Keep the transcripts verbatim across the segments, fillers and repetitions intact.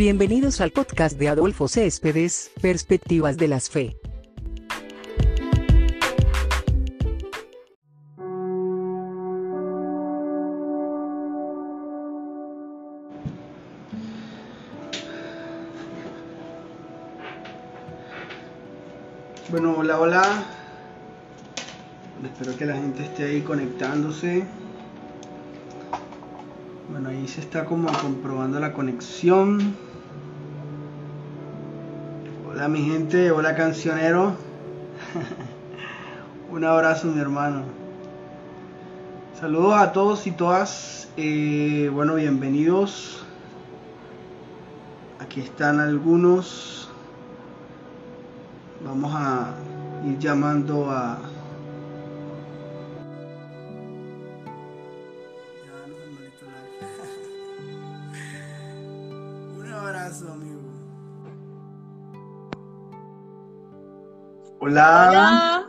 Bienvenidos al podcast de Adolfo Céspedes, Perspectivas de la Fe. Bueno, hola, hola. Espero que la gente esté ahí conectándose. Bueno, ahí se está como comprobando la conexión. Hola, mi gente. Hola, Cancionero. Un abrazo, mi hermano. Saludos a todos y todas. Eh, bueno, bienvenidos. Aquí están algunos. Vamos a ir llamando a... Un abrazo, amigo. Hola. Hola.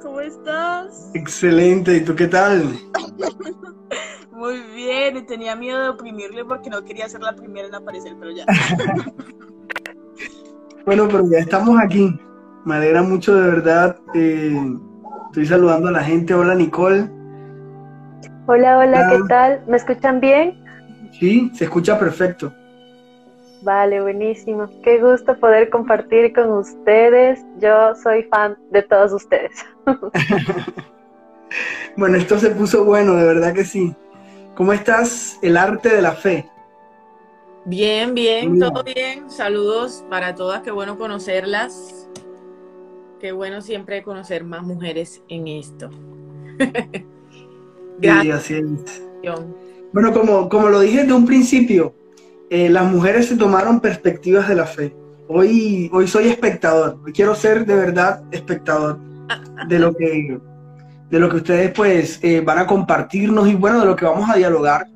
¿Cómo estás? Excelente. ¿Y tú qué tal? Muy bien. Tenía miedo de oprimirle porque no quería ser la primera en aparecer, pero ya. Bueno, pero ya estamos aquí. Me alegra mucho, de verdad. Eh, estoy saludando a la gente. Hola, Nicole. Hola, hola, ¿qué tal? ¿Me escuchan bien? Sí, se escucha perfecto. Vale, buenísimo. Qué gusto poder compartir con ustedes. Yo soy fan de todos ustedes. Bueno, esto se puso bueno, de verdad que sí. ¿Cómo estás? El arte de la fe. Bien, bien, todo bien. Saludos para todas, qué bueno conocerlas. Qué bueno siempre conocer más mujeres en esto. Gracias. Sí, así es. Bueno, como, como lo dije desde un principio, eh, las mujeres se tomaron perspectivas de la fe. Hoy, hoy soy espectador, hoy quiero ser de verdad espectador de lo que, de lo que ustedes pues eh, van a compartirnos y bueno, de lo que vamos a dialogar.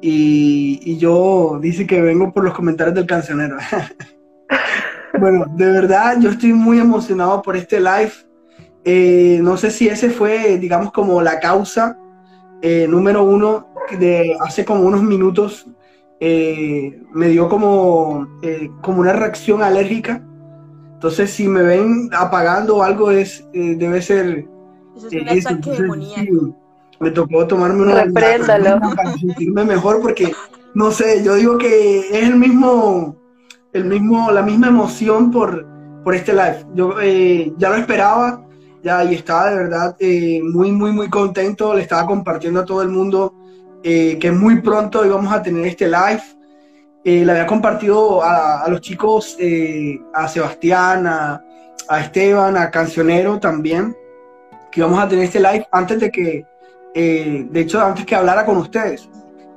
Y, y yo dice que vengo por los comentarios del Cancionero. Bueno, de verdad, yo estoy muy emocionado por este live. Eh, no sé si ese fue, digamos, como la causa eh, número uno de hace como unos minutos. Eh, me dio como, eh, como una reacción alérgica. Entonces, si me ven apagando algo, es, eh, debe ser... Eso es un eh, ataque demoníaco. Me tocó tomarme una para sentirme mejor porque, no sé, yo digo que es el mismo, el mismo la misma emoción por, por este live. Yo eh, ya lo esperaba ya y estaba de verdad eh, muy, muy, muy contento. Le estaba compartiendo a todo el mundo eh, que muy pronto íbamos a tener este live. Eh, le había compartido a, a los chicos, eh, a Sebastián, a, a Esteban, a Cancionero también, que íbamos a tener este live antes de que Eh, de hecho, antes que hablara con ustedes.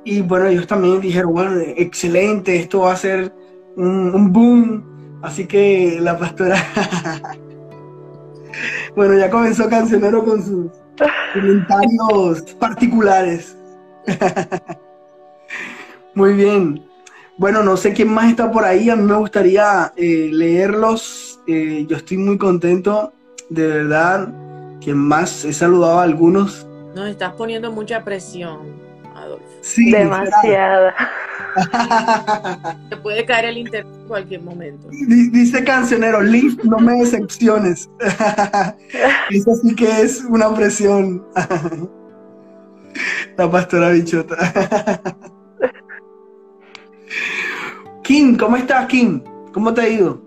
Y bueno, ellos también dijeron, bueno, excelente, esto va a ser un, un boom. Así que la pastora... Bueno, ya comenzó Cancionero con sus comentarios particulares. Muy bien. Bueno, no sé quién más está por ahí. A mí me gustaría eh, leerlos. Eh, yo estoy muy contento, de verdad. Quien más, he saludado a algunos... Nos estás poniendo mucha presión, Adolfo. Sí, demasiada. Te puede caer el internet en cualquier momento. D- dice Cancionero, Liz, no me decepciones. Eso sí que es una presión. La pastora bichota. Kim, ¿cómo estás, Kim? ¿Cómo te ha ido?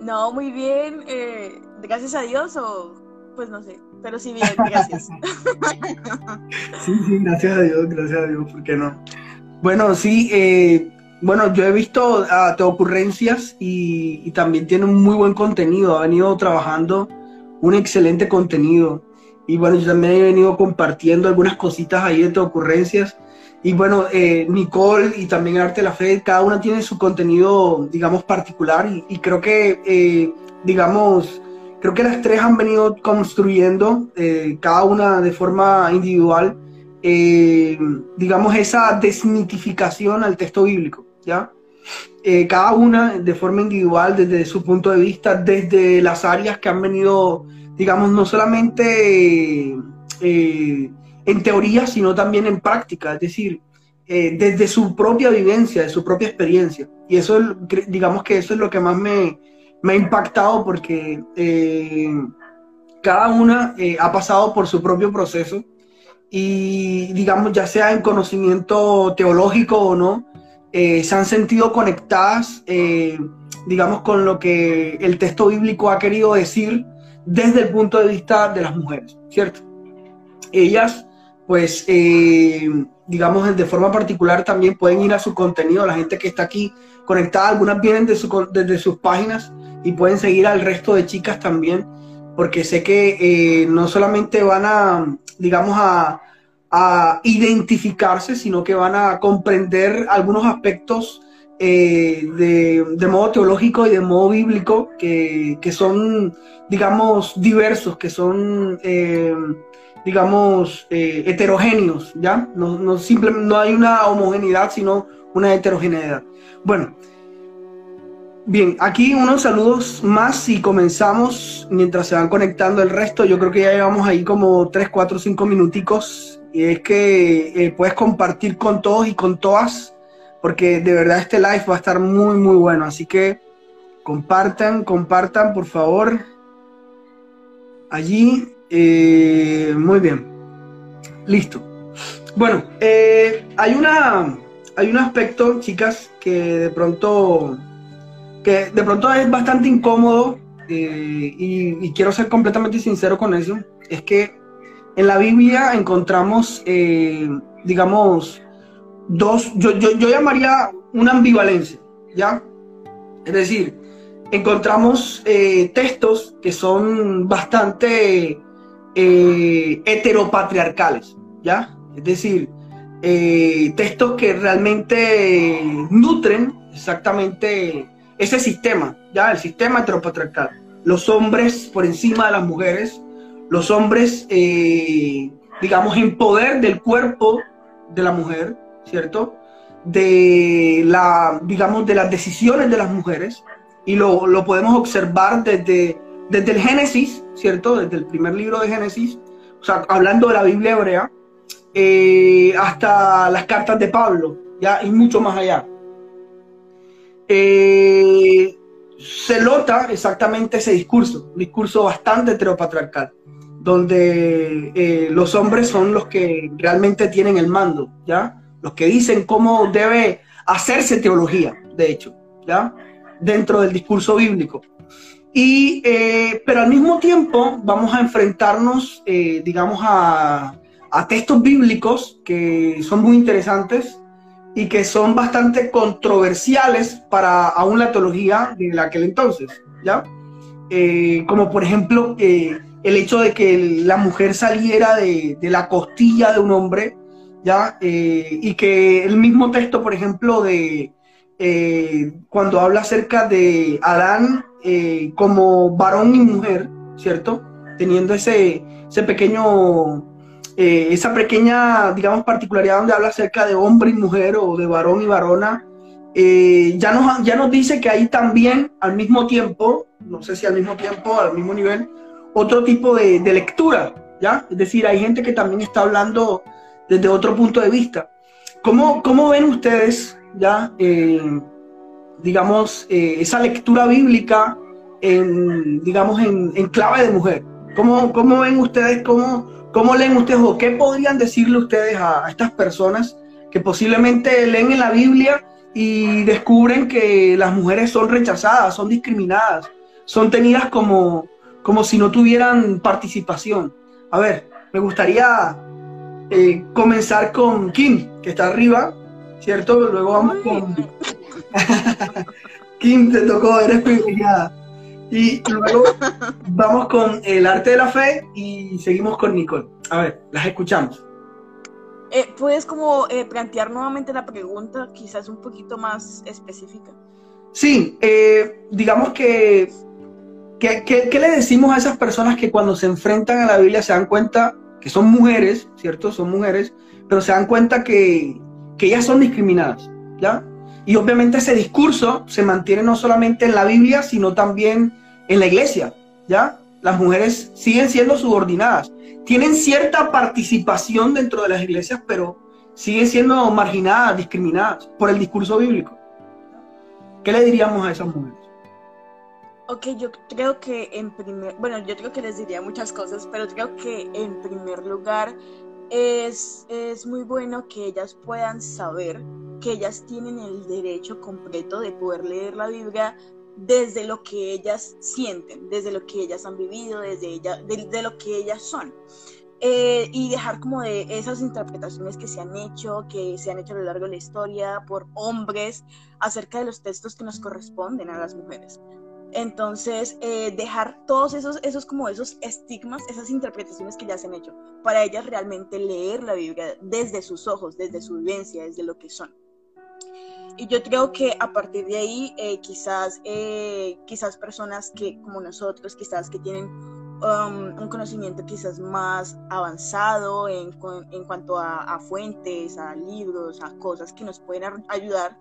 No, muy bien. Eh, gracias a Dios o pues no sé. Pero sí, bien, gracias. Sí, sí, gracias a Dios, gracias a Dios, ¿por qué no? Bueno, sí, eh, bueno, yo he visto a Teo Ocurrencias y, y también tiene un muy buen contenido, ha venido trabajando un excelente contenido. Y bueno, yo también he venido compartiendo algunas cositas ahí de Teo Ocurrencias. Y bueno, eh, Nicole y también el Arte de la Fe, cada una tiene su contenido, digamos, particular y, y creo que, eh, digamos... Creo que las tres han venido construyendo, eh, cada una de forma individual, eh, digamos, esa desmitificación al texto bíblico, ¿ya? Eh, cada una de forma individual, desde su punto de vista, desde las áreas que han venido, digamos, no solamente eh, en teoría, sino también en práctica. Es decir, eh, desde su propia vivencia, de su propia experiencia. Y eso, digamos que eso es lo que más me, me ha impactado, porque eh, cada una eh, ha pasado por su propio proceso y, digamos, ya sea en conocimiento teológico o no, eh, se han sentido conectadas, eh, digamos, con lo que el texto bíblico ha querido decir desde el punto de vista de las mujeres, ¿cierto? Ellas, pues, eh, digamos, de forma particular también pueden ir a su contenido, la gente que está aquí conectada, algunas vienen de su, desde sus páginas y pueden seguir al resto de chicas también, porque sé que eh, no solamente van a, digamos, a, a identificarse, sino que van a comprender algunos aspectos Eh, de, de modo teológico y de modo bíblico que, que son, digamos, diversos, que son eh, digamos eh, heterogéneos, ¿ya? No, no, simple, no hay una homogeneidad, sino una heterogeneidad. Bueno, bien, aquí unos saludos más y comenzamos mientras se van conectando el resto. Yo creo que ya llevamos ahí como tres, cuatro, cinco minuticos, y es que eh, puedes compartir con todos y con todas, porque de verdad este live va a estar muy, muy bueno. Así que compartan, compartan, por favor. Allí. Eh, muy bien. Listo. Bueno, eh, hay una, hay un aspecto, chicas, que de pronto, que de pronto es bastante incómodo. Eh, y, y quiero ser completamente sincero con eso. Es que en la Biblia encontramos, eh, digamos... Dos, yo, yo, yo llamaría una ambivalencia, ¿ya? Es decir, encontramos eh, textos que son bastante eh, heteropatriarcales, ¿ya? Es decir, eh, textos que realmente nutren exactamente ese sistema, ¿ya? El sistema heteropatriarcal. Los hombres por encima de las mujeres, los hombres, eh, digamos, en poder del cuerpo de la mujer, ¿cierto? De la, digamos, de las decisiones de las mujeres, y lo, lo podemos observar desde, desde el Génesis, ¿cierto? Desde el primer libro de Génesis, o sea, hablando de la Biblia hebrea, eh, hasta las cartas de Pablo, ¿ya? Y mucho más allá. Eh, se nota exactamente ese discurso, un discurso bastante heteropatriarcal, donde eh, los hombres son los que realmente tienen el mando, ¿ya? Los que dicen cómo debe hacerse teología, de hecho, ¿ya? Dentro del discurso bíblico. Y, eh, pero al mismo tiempo vamos a enfrentarnos, eh, digamos, a, a textos bíblicos que son muy interesantes y que son bastante controversiales para aún la teología de aquel entonces, ¿ya? Eh, como por ejemplo, eh, el hecho de que la mujer saliera de, de la costilla de un hombre, ¿ya? Eh, y que el mismo texto, por ejemplo, de eh, cuando habla acerca de Adán eh, como varón y mujer, ¿cierto? Teniendo ese, ese pequeño, eh, esa pequeña, digamos, particularidad donde habla acerca de hombre y mujer o de varón y varona, eh, ya nos, ya nos dice que hay también al mismo tiempo, no sé si al mismo tiempo, al mismo nivel, otro tipo de, de lectura, ¿ya? Es decir, hay gente que también está hablando desde otro punto de vista. ¿Cómo, cómo ven ustedes, ya, eh, digamos, eh, esa lectura bíblica en, digamos, en, en clave de mujer? ¿Cómo, cómo ven ustedes, cómo, cómo leen ustedes, o qué podrían decirle ustedes a, a estas personas que posiblemente leen en la Biblia y descubren que las mujeres son rechazadas, son discriminadas, son tenidas como, como si no tuvieran participación? A ver, me gustaría... Eh, comenzar con Kim, que está arriba, ¿cierto? Luego vamos con... Kim, te tocó, eres privilegiada. Y luego vamos con El Arte de la Fe y seguimos con Nicole. A ver, las escuchamos. Eh, ¿Puedes como eh, plantear nuevamente la pregunta, quizás un poquito más específica? Sí, eh, digamos que... ¿Qué le decimos a esas personas que cuando se enfrentan a la Biblia se dan cuenta... que son mujeres, ¿cierto? Son mujeres, pero se dan cuenta que, que ellas son discriminadas, ¿ya? Y obviamente ese discurso se mantiene no solamente en la Biblia, sino también en la iglesia, ¿ya? Las mujeres siguen siendo subordinadas, tienen cierta participación dentro de las iglesias, pero siguen siendo marginadas, discriminadas por el discurso bíblico. ¿Qué le diríamos a esas mujeres? Ok, yo creo que en primer... Bueno, yo creo que les diría muchas cosas, pero creo que en primer lugar es, es muy bueno que ellas puedan saber que ellas tienen el derecho completo de poder leer la Biblia desde lo que ellas sienten, desde lo que ellas han vivido, desde ella, de, de lo que ellas son. Eh, y dejar como de esas interpretaciones que se han hecho, que se han hecho a lo largo de la historia por hombres acerca de los textos que nos corresponden a las mujeres. Entonces, eh, dejar todos esos, esos, como esos estigmas, esas interpretaciones que ya se han hecho, para ellas realmente leer la Biblia desde sus ojos, desde su vivencia, desde lo que son. Y yo creo que a partir de ahí, eh, quizás, eh, quizás personas que, como nosotros, quizás que tienen um, un conocimiento quizás más avanzado en, en cuanto a, a fuentes, a libros, a cosas que nos pueden ayudar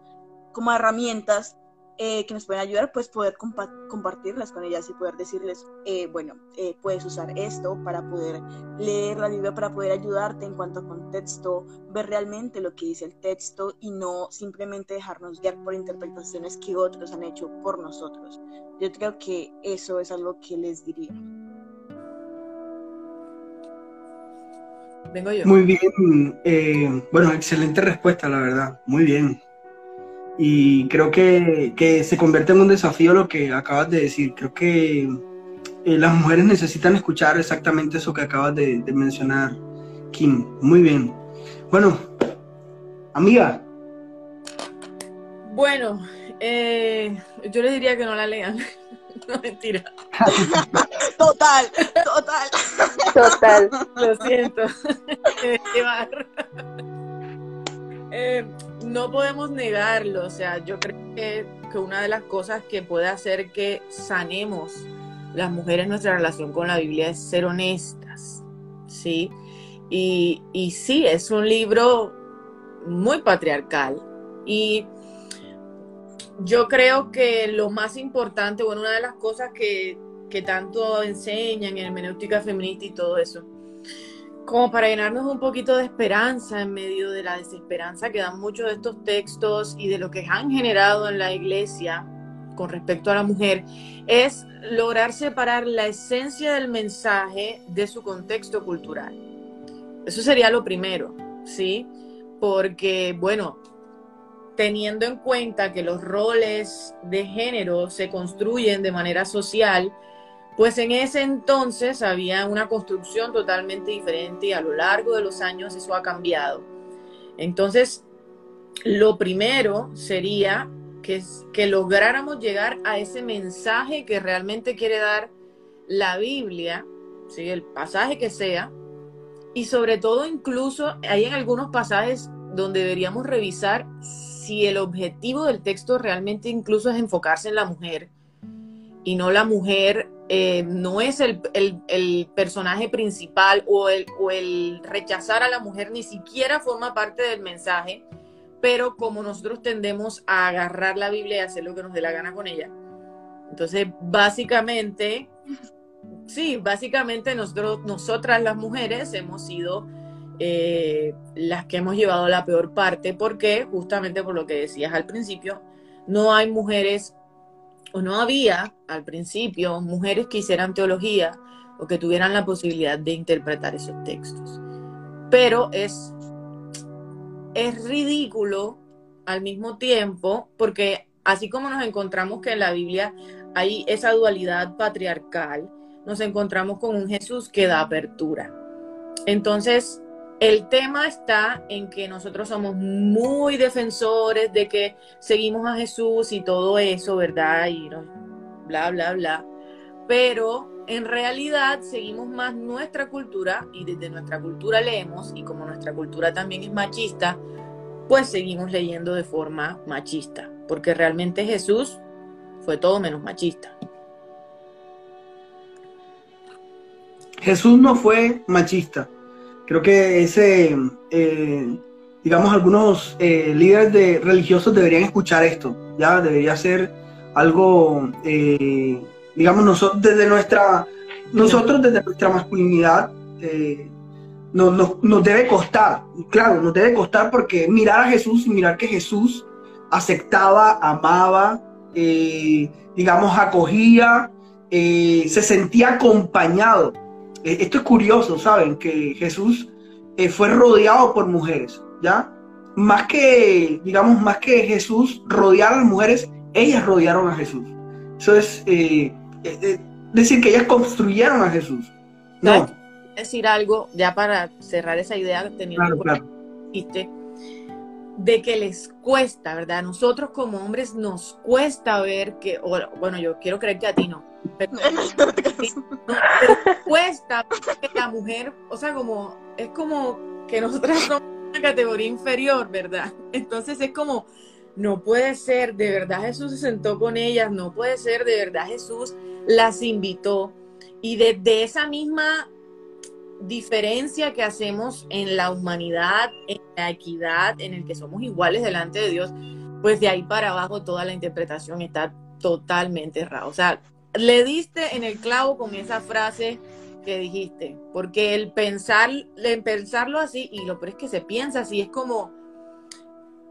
como herramientas, eh, que nos pueden ayudar, pues poder compa- compartirlas con ellas y poder decirles, eh, bueno, eh, puedes usar esto para poder leer la Biblia, para poder ayudarte en cuanto a contexto, ver realmente lo que dice el texto y no simplemente dejarnos guiar por interpretaciones que otros han hecho por nosotros. Yo creo que eso es algo que les diría. Vengo yo. Muy bien, eh, bueno, excelente respuesta, la verdad, muy bien. Y creo que, que se convierte en un desafío lo que acabas de decir. Creo que eh, las mujeres necesitan escuchar exactamente eso que acabas de, de mencionar, Kim. Muy bien. Bueno, amiga. Bueno, eh, yo les diría que no la lean. No, mentira. Total, total. Total. Lo siento. Eh, no podemos negarlo, o sea, yo creo que, que una de las cosas que puede hacer que sanemos las mujeres nuestra relación con la Biblia es ser honestas, ¿sí? Y, y sí, es un libro muy patriarcal y yo creo que lo más importante, bueno, una de las cosas que, que tanto enseñan en hermenéutica feminista y todo eso, como para llenarnos un poquito de esperanza en medio de la desesperanza que dan muchos de estos textos y de lo que han generado en la iglesia con respecto a la mujer, es lograr separar la esencia del mensaje de su contexto cultural. Eso sería lo primero, ¿sí? Porque, bueno, teniendo en cuenta que los roles de género se construyen de manera social, pues en ese entonces había una construcción totalmente diferente y a lo largo de los años eso ha cambiado. Entonces, lo primero sería que, que lográramos llegar a ese mensaje que realmente quiere dar la Biblia, ¿sí? El pasaje que sea, y sobre todo incluso hay en algunos pasajes donde deberíamos revisar si el objetivo del texto realmente incluso es enfocarse en la mujer y no la mujer Eh, no es el, el, el personaje principal o el, o el rechazar a la mujer ni siquiera forma parte del mensaje, pero como nosotros tendemos a agarrar la Biblia y hacer lo que nos dé la gana con ella, entonces básicamente sí, básicamente nosotros, nosotras las mujeres hemos sido eh, las que hemos llevado la peor parte, porque justamente por lo que decías al principio, no hay mujeres o no había al principio mujeres que hicieran teología o que tuvieran la posibilidad de interpretar esos textos. Pero es, es ridículo al mismo tiempo, porque así como nos encontramos que en la Biblia hay esa dualidad patriarcal, nos encontramos con un Jesús que da apertura. Entonces, el tema está en que nosotros somos muy defensores de que seguimos a Jesús y todo eso, ¿verdad? Y bla, bla, bla. Pero en realidad seguimos más nuestra cultura y desde nuestra cultura leemos, y como nuestra cultura también es machista, pues seguimos leyendo de forma machista, porque realmente Jesús fue todo menos machista. Jesús no fue machista. Creo que ese, eh, digamos, algunos eh, líderes de, religiosos deberían escuchar esto, ¿ya? Debería ser algo, eh, digamos, nosotros desde nuestra, nosotros desde nuestra masculinidad, eh, nos, nos, nos debe costar, claro, nos debe costar porque mirar a Jesús y mirar que Jesús aceptaba, amaba, eh, digamos, acogía, eh, se sentía acompañado. Eh, esto es curioso, ¿saben? Que Jesús eh, fue rodeado por mujeres, ¿ya? Más que, digamos, más que Jesús rodear a las mujeres, ellas rodearon a Jesús. Eso es eh, eh, decir que ellas construyeron a Jesús. No. Decir algo, ya para cerrar esa idea, teniendo claro, claro. de que les cuesta, ¿verdad? Nosotros como hombres nos cuesta ver que, bueno, yo quiero creer que a ti no, pero nos cuesta ver que la mujer, o sea, como, es como que nosotras somos una categoría inferior, ¿verdad? Entonces es como, no puede ser, de verdad Jesús se sentó con ellas, no puede ser, de verdad Jesús las invitó. Y desde esa misma diferencia que hacemos en la humanidad, en la equidad, en el que somos iguales delante de Dios, pues de ahí para abajo toda la interpretación está totalmente errada. O sea, le diste en el clavo con esa frase que dijiste, porque el pensar, el pensarlo así, y lo peor es que se piensa así, es como,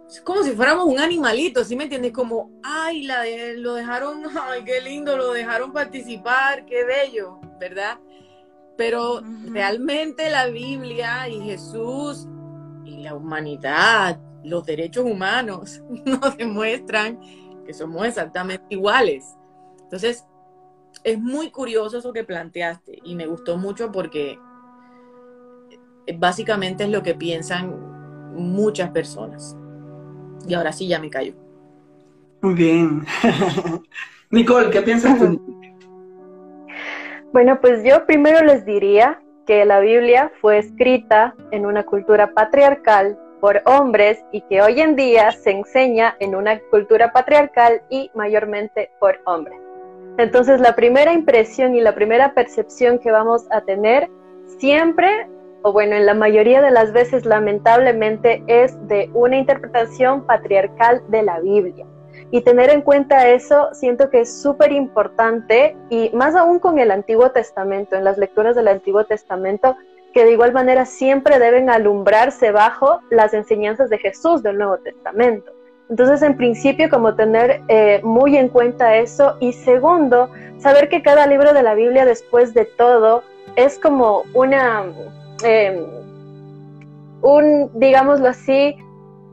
es como si fuéramos un animalito, ¿sí me entiendes? Como, ay, la de, lo dejaron, ay, qué lindo, lo dejaron participar, qué bello, ¿verdad? Pero realmente la Biblia y Jesús y la humanidad, los derechos humanos, nos demuestran que somos exactamente iguales. Entonces, es muy curioso eso que planteaste y me gustó mucho porque básicamente es lo que piensan muchas personas. Y ahora sí ya me callo. Muy bien. Nicole, ¿qué piensas tú? Bueno, pues yo primero les diría que la Biblia fue escrita en una cultura patriarcal por hombres y que hoy en día se enseña en una cultura patriarcal y mayormente por hombres. Entonces la primera impresión y la primera percepción que vamos a tener siempre, o bueno, en la mayoría de las veces lamentablemente, es de una interpretación patriarcal de la Biblia. Y tener en cuenta eso siento que es súper importante, y más aún con el Antiguo Testamento, en las lecturas del Antiguo Testamento, que de igual manera siempre deben alumbrarse bajo las enseñanzas de Jesús del Nuevo Testamento. Entonces, en principio, como tener eh, muy en cuenta eso, y segundo, saber que cada libro de la Biblia, después de todo, es como una, eh, un, digámoslo así,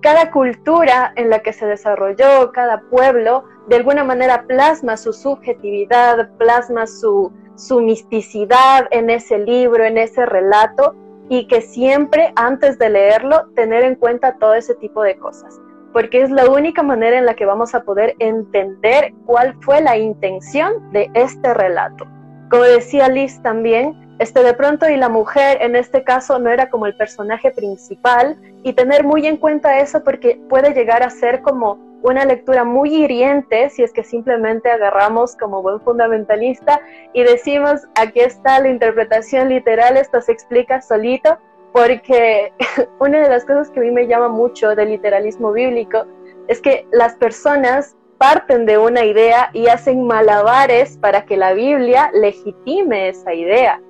cada cultura en la que se desarrolló, cada pueblo, de alguna manera plasma su subjetividad, plasma su, su misticidad en ese libro, en ese relato, y que siempre, antes de leerlo, tener en cuenta todo ese tipo de cosas. Porque es la única manera en la que vamos a poder entender cuál fue la intención de este relato. Como decía Liz también, Este, de pronto, y la mujer en este caso no era como el personaje principal, y tener muy en cuenta eso porque puede llegar a ser como una lectura muy hiriente si es que simplemente agarramos como buen fundamentalista y decimos, aquí está la interpretación literal, esto se explica solito, porque una de las cosas que a mí me llama mucho del literalismo bíblico es que las personas parten de una idea y hacen malabares para que la Biblia legitime esa idea.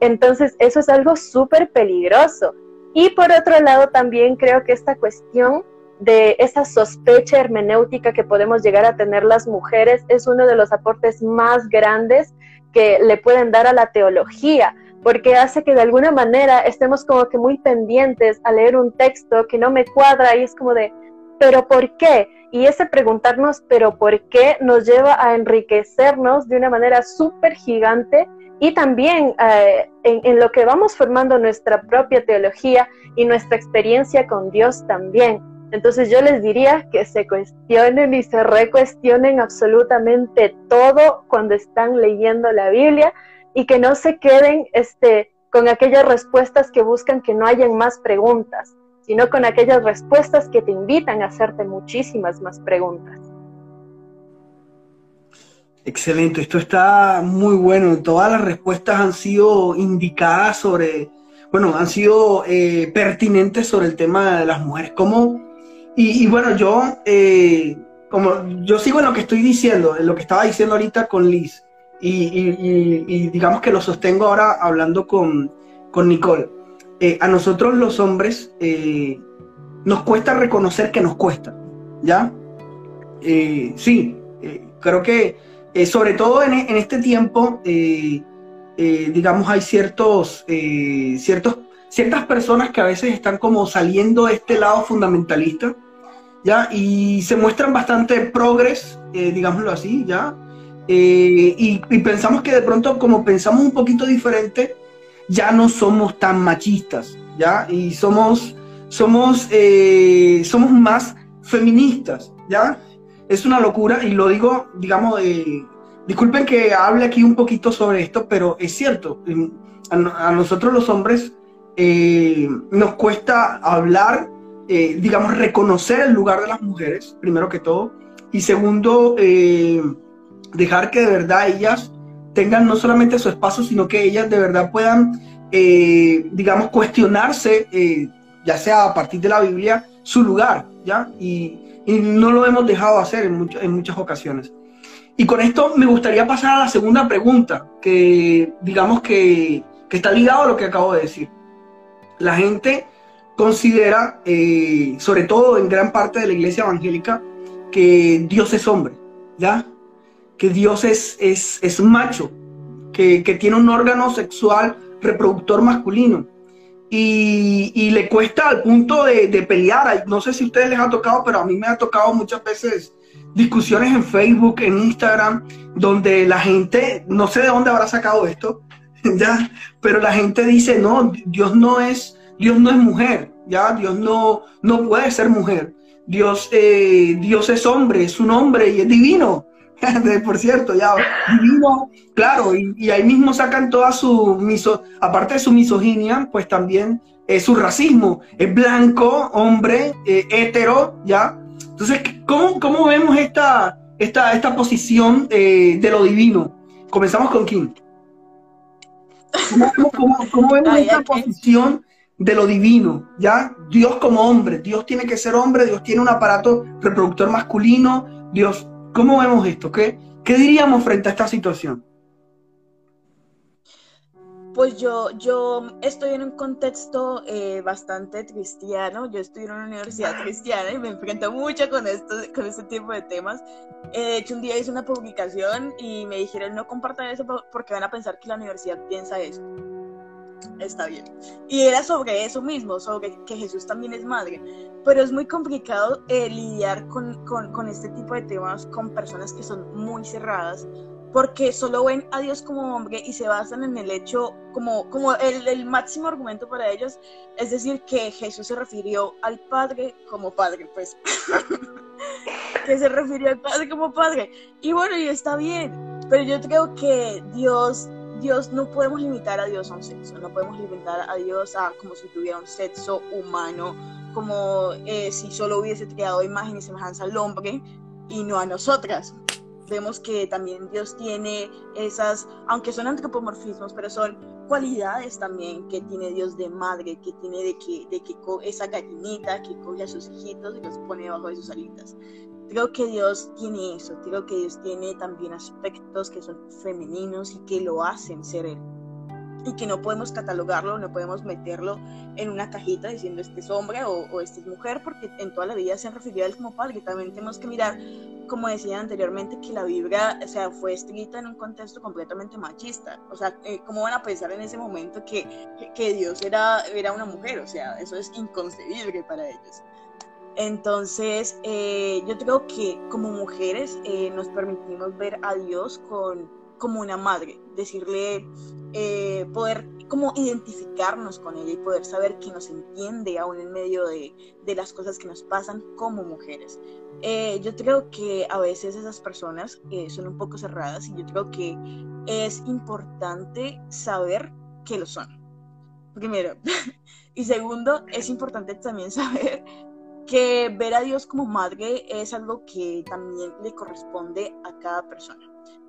Entonces eso es algo súper peligroso. Y por otro lado también creo que esta cuestión de esa sospecha hermenéutica que podemos llegar a tener las mujeres es uno de los aportes más grandes que le pueden dar a la teología, porque hace que de alguna manera estemos como que muy pendientes a leer un texto que no me cuadra y es como de, ¿pero por qué? Y ese preguntarnos ¿pero por qué? Nos lleva a enriquecernos de una manera súper gigante. Y también eh, en, en lo que vamos formando nuestra propia teología y nuestra experiencia con Dios también. Entonces yo les diría que se cuestionen y se recuestionen absolutamente todo cuando están leyendo la Biblia y que no se queden este, con aquellas respuestas que buscan que no hayan más preguntas, sino con aquellas respuestas que te invitan a hacerte muchísimas más preguntas. Excelente, esto está muy bueno. Todas las respuestas han sido indicadas sobre, bueno, han sido eh, pertinentes sobre el tema de las mujeres. ¿Cómo? Y, y bueno, yo, eh, como yo sigo en lo que estoy diciendo, en lo que estaba diciendo ahorita con Liz, y, y, y, y digamos que lo sostengo ahora hablando con, con Nicole. eh, a nosotros los hombres eh, nos cuesta reconocer que nos cuesta, ¿ya? Eh, sí, eh, creo que eh, sobre todo en, en este tiempo, eh, eh, digamos, hay ciertos, eh, ciertos, ciertas personas que a veces están como saliendo de este lado fundamentalista, ¿ya? Y se muestran bastante progres, eh, digámoslo así, ¿ya? Eh, y, y pensamos que de pronto, como pensamos un poquito diferente, ya no somos tan machistas, ¿ya? Y somos, somos, eh, somos más feministas, ¿ya? Es una locura, y lo digo, digamos, eh, disculpen que hable aquí un poquito sobre esto, pero es cierto, eh, a, a nosotros los hombres eh, nos cuesta hablar, eh, digamos, reconocer el lugar de las mujeres, primero que todo, y segundo, eh, dejar que de verdad ellas tengan no solamente su espacio, sino que ellas de verdad puedan, eh, digamos, cuestionarse, eh, ya sea a partir de la Biblia, su lugar, ¿ya? Y, y no lo hemos dejado hacer en, mucho, en muchas ocasiones. Y con esto me gustaría pasar a la segunda pregunta, que digamos que, que está ligado a lo que acabo de decir. La gente considera, eh, sobre todo en gran parte de la iglesia evangélica, que Dios es hombre, ¿ya? Que Dios es, es, es macho, que, que tiene un órgano sexual reproductor masculino. Y, y le cuesta al punto de, de pelear. No sé si a ustedes les ha tocado, pero a mí me ha tocado muchas veces discusiones en Facebook, en Instagram, donde la gente, no sé de dónde habrá sacado esto, ¿ya? Pero la gente dice, no, Dios no es, Dios no es mujer, ¿ya? Dios no, no puede ser mujer. Dios, eh, Dios es hombre, es un hombre y es divino. Por cierto, ya, divino, claro, y, y ahí mismo sacan toda su, miso, aparte de su misoginia, pues también eh, su racismo, es blanco, hombre, eh, hetero, ¿ya? Entonces, ¿cómo, cómo vemos esta, esta, esta posición eh, de lo divino? Comenzamos con Kim. ¿Cómo, cómo, cómo vemos Ay, esta okay. posición de lo divino, ¿ya? Dios como hombre, Dios tiene que ser hombre, Dios tiene un aparato reproductor masculino, Dios... ¿Cómo vemos esto? ¿Qué, ¿Qué diríamos frente a esta situación? Pues yo, yo estoy en un contexto eh, bastante cristiano. Yo estoy en una universidad cristiana y me enfrento mucho con, esto, con este tipo de temas. Eh, de hecho, un día hice una publicación y me dijeron no compartan eso porque van a pensar que la universidad piensa eso. Está bien. Y era sobre eso mismo, sobre que Jesús también es madre. Pero es muy complicado eh, lidiar con, con, con este tipo de temas con personas que son muy cerradas, porque solo ven a Dios como hombre y se basan en el hecho, como, como el, el máximo argumento para ellos, es decir, que Jesús se refirió al Padre como Padre, pues. Que se refirió al Padre como Padre. Y bueno, y está bien, pero yo creo que Dios... Dios, no podemos limitar a Dios a un sexo, no podemos limitar a Dios a como si tuviera un sexo humano, como eh, si solo hubiese creado imagen y semejanza al hombre y no a nosotras. Vemos que también Dios tiene esas, aunque son antropomorfismos, pero son cualidades también que tiene Dios de madre, que tiene de que, de que esa gallinita que coge a sus hijitos y los pone debajo de sus alitas. Creo que Dios tiene eso, creo que Dios tiene también aspectos que son femeninos y que lo hacen ser él. Y que no podemos catalogarlo, no podemos meterlo en una cajita diciendo este es hombre o, o este es mujer, porque en toda la vida se han referido a él como padre. También tenemos que mirar, como decía anteriormente, que la Biblia, o sea, fue escrita en un contexto completamente machista. O sea, ¿cómo van a pensar en ese momento que, que Dios era, era una mujer? O sea, eso es inconcebible para ellos. Entonces, eh, yo creo que como mujeres eh, nos permitimos ver a Dios con, como una madre, decirle, eh, poder como identificarnos con ella y poder saber que nos entiende aún en medio de, de las cosas que nos pasan como mujeres. Eh, yo creo que a veces esas personas eh, son un poco cerradas y yo creo que es importante saber que lo son, primero. Y segundo, es importante también saber... que ver a Dios como madre es algo que también le corresponde a cada persona.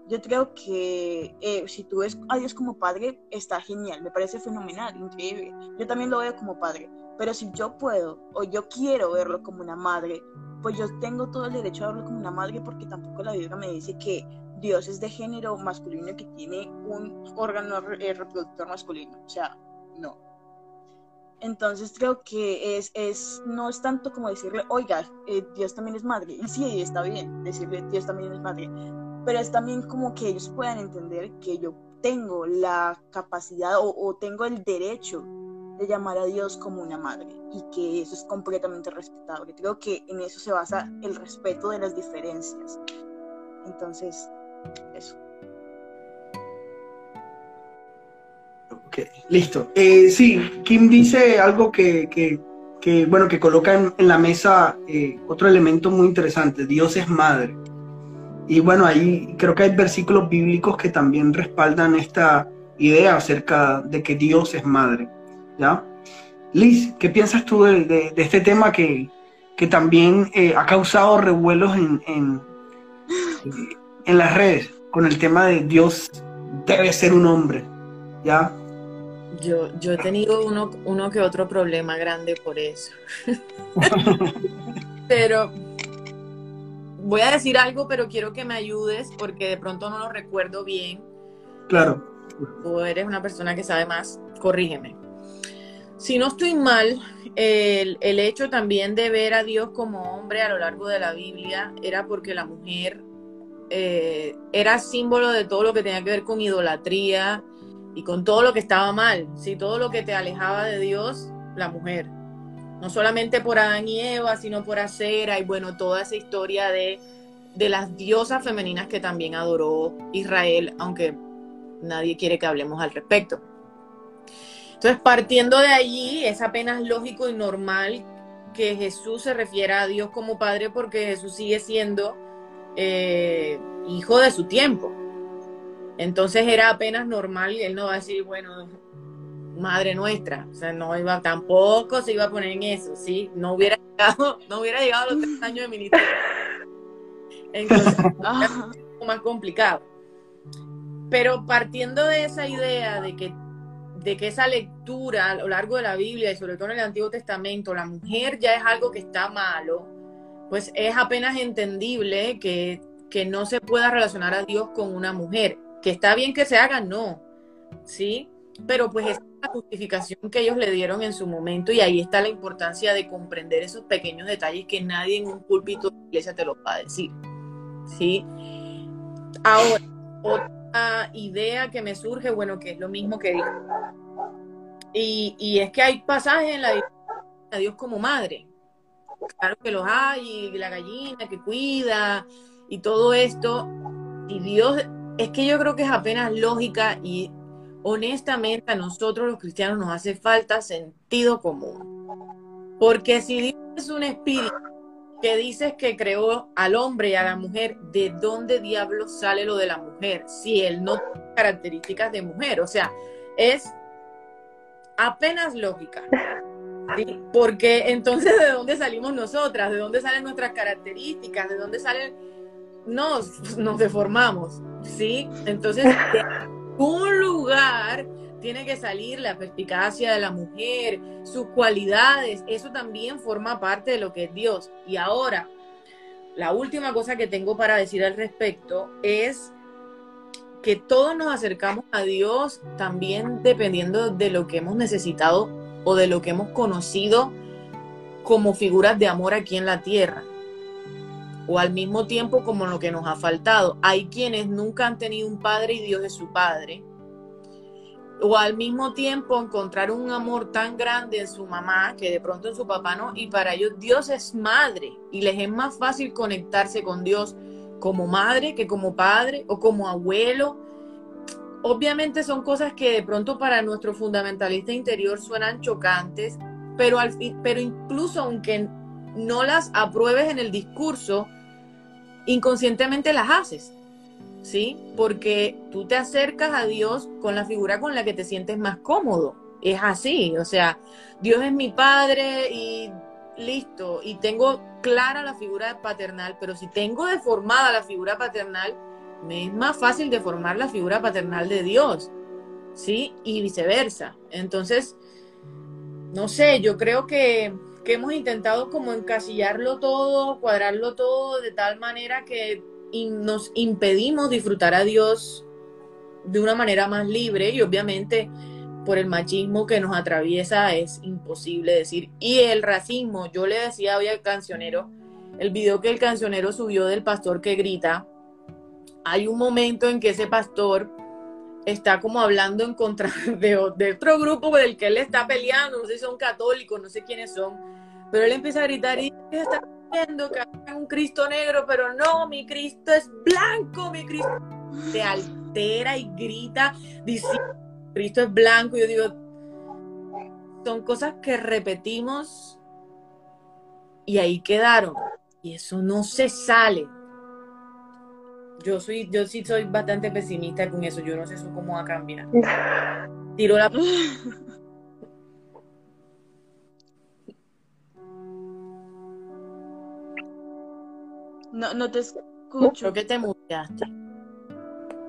Yo creo que eh, si tú ves a Dios como padre, está genial, me parece fenomenal, increíble. Yo también lo veo como padre, pero si yo puedo o yo quiero verlo como una madre, pues yo tengo todo el derecho a verlo como una madre porque tampoco la Biblia me dice que Dios es de género masculino y que tiene un órgano reproductor masculino. O sea, no. Entonces creo que es, es no es tanto como decirle, oiga, eh, Dios también es madre, y sí, está bien decirle Dios también es madre, pero es también como que ellos puedan entender que yo tengo la capacidad o, o tengo el derecho de llamar a Dios como una madre, y que eso es completamente respetable. Creo que en eso se basa el respeto de las diferencias. Entonces, eso. Ok, listo. Eh, sí, Kim dice algo que, que, que, bueno, que coloca en, en la mesa eh, otro elemento muy interesante: Dios es madre. Y bueno, ahí creo que hay versículos bíblicos que también respaldan esta idea acerca de que Dios es madre, ¿ya? Liz, ¿qué piensas tú de, de, de este tema que, que también eh, ha causado revuelos en, en, en las redes con el tema de Dios debe ser un hombre, ¿ya? Yo, yo he tenido uno, uno que otro problema grande por eso. Pero voy a decir algo, pero quiero que me ayudes porque de pronto no lo recuerdo bien. Claro. Tú eres una persona que sabe más, corrígeme. Si no estoy mal, el, el hecho también de ver a Dios como hombre a lo largo de la Biblia era porque la mujer eh, era símbolo de todo lo que tenía que ver con idolatría y con todo lo que estaba mal, ¿sí? Todo lo que te alejaba de Dios, la mujer. No solamente por Adán y Eva, sino por Asera y bueno, toda esa historia de, de las diosas femeninas que también adoró Israel, aunque nadie quiere que hablemos al respecto. Entonces, partiendo de allí, es apenas lógico y normal que Jesús se refiera a Dios como Padre, porque Jesús sigue siendo eh, hijo de su tiempo. Entonces era apenas normal y él no va a decir, bueno, madre nuestra. O sea, no iba, tampoco se iba a poner en eso, ¿sí? No hubiera llegado, no hubiera llegado a los tres años de ministerio. Entonces, es un poco más complicado. Pero partiendo de esa idea de que de que esa lectura a lo largo de la Biblia y sobre todo en el Antiguo Testamento, la mujer ya es algo que está malo, pues es apenas entendible que, que no se pueda relacionar a Dios con una mujer. Que está bien que se haga, no, ¿sí? Pero pues esa es la justificación que ellos le dieron en su momento y ahí está la importancia de comprender esos pequeños detalles que nadie en un púlpito de iglesia te los va a decir, ¿sí? Ahora, otra idea que me surge, bueno, que es lo mismo que digo, Y, y es que hay pasajes en la Biblia a Dios como madre. Claro que los hay, y la gallina que cuida, y todo esto. Y Dios, es que yo creo que es apenas lógica y honestamente a nosotros los cristianos nos hace falta sentido común. Porque si Dios es un espíritu que dices que creó al hombre y a la mujer, ¿de dónde diablos sale lo de la mujer? Si él no tiene características de mujer, o sea, es apenas lógica, ¿sí? Porque entonces, ¿de dónde salimos nosotras? ¿De dónde salen nuestras características? ¿De dónde salen? Nos, nos deformamos, ¿sí? Entonces, de algún lugar tiene que salir la perspicacia de la mujer, sus cualidades, eso también forma parte de lo que es Dios. Y ahora, la última cosa que tengo para decir al respecto es que todos nos acercamos a Dios también dependiendo de lo que hemos necesitado o de lo que hemos conocido como figuras de amor aquí en la tierra, o al mismo tiempo como lo que nos ha faltado. Hay quienes nunca han tenido un padre y Dios es su padre, o al mismo tiempo encontrar un amor tan grande en su mamá que de pronto en su papá no, y para ellos Dios es madre y les es más fácil conectarse con Dios como madre que como padre o como abuelo. Obviamente son cosas que de pronto para nuestro fundamentalista interior suenan chocantes, pero, al, pero incluso aunque no las apruebes en el discurso, inconscientemente las haces, ¿sí? Porque tú te acercas a Dios con la figura con la que te sientes más cómodo. Es así, o sea, Dios es mi padre y listo, y tengo clara la figura paternal, pero si tengo deformada la figura paternal, me es más fácil deformar la figura paternal de Dios, ¿sí? Y viceversa. Entonces, no sé, yo creo que, que hemos intentado como encasillarlo todo, cuadrarlo todo de tal manera que in, nos impedimos disfrutar a Dios de una manera más libre, y obviamente por el machismo que nos atraviesa es imposible decir. Y el racismo, yo le decía hoy al Cancionero, el video que el Cancionero subió del pastor que grita, hay un momento en que ese pastor está como hablando en contra de, de otro grupo con el que él está peleando, no sé si son católicos, no sé quiénes son, pero él empieza a gritar y está diciendo que hay un Cristo negro, pero no, mi Cristo es blanco, mi Cristo se altera y grita diciendo Cristo es blanco. Yo digo, son cosas que repetimos y ahí quedaron, y eso no se sale. Yo soy, yo sí soy bastante pesimista con eso. Yo no sé eso cómo va a cambiar. Tiro la... No, no te escucho. Que te muteaste.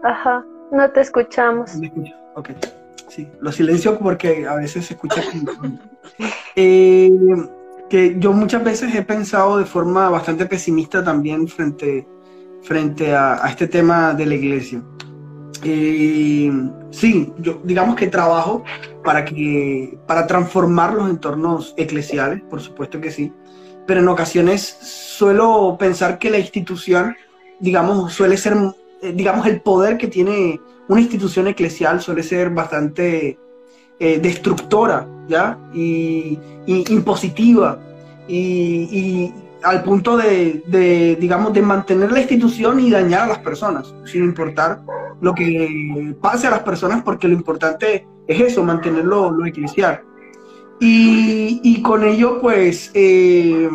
Ajá, no te escuchamos. No me escucho, ok. Sí, lo silencio porque a veces se escucha. eh, que yo muchas veces he pensado de forma bastante pesimista también frente... frente a, a este tema de la iglesia. Eh, sí, yo digamos que trabajo para, que, para transformar los entornos eclesiales, por supuesto que sí, pero en ocasiones suelo pensar que la institución, digamos, suele ser, digamos, el poder que tiene una institución eclesial suele ser bastante eh, destructora, ¿ya? Y, y impositiva, y, y al punto de, de, digamos, de mantener la institución y dañar a las personas, sin importar lo que pase a las personas, porque lo importante es eso, mantenerlo lo eclesial. Y, y con ello, pues, eh,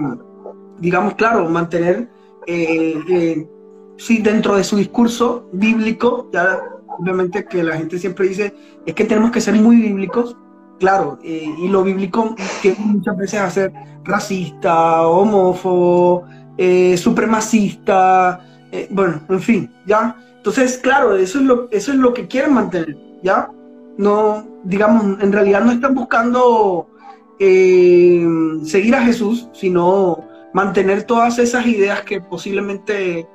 digamos, claro, mantener, eh, eh, sí, dentro de su discurso bíblico, ya obviamente que la gente siempre dice, es que tenemos que ser muy bíblicos. Claro, eh, y lo bíblico tiene muchas veces a ser racista, homófobo, eh, supremacista, eh, bueno, en fin, ¿ya? Entonces, claro, eso es lo, eso es lo que quieren mantener, ¿ya? No, digamos, en realidad no están buscando eh, seguir a Jesús, sino mantener todas esas ideas que posiblemente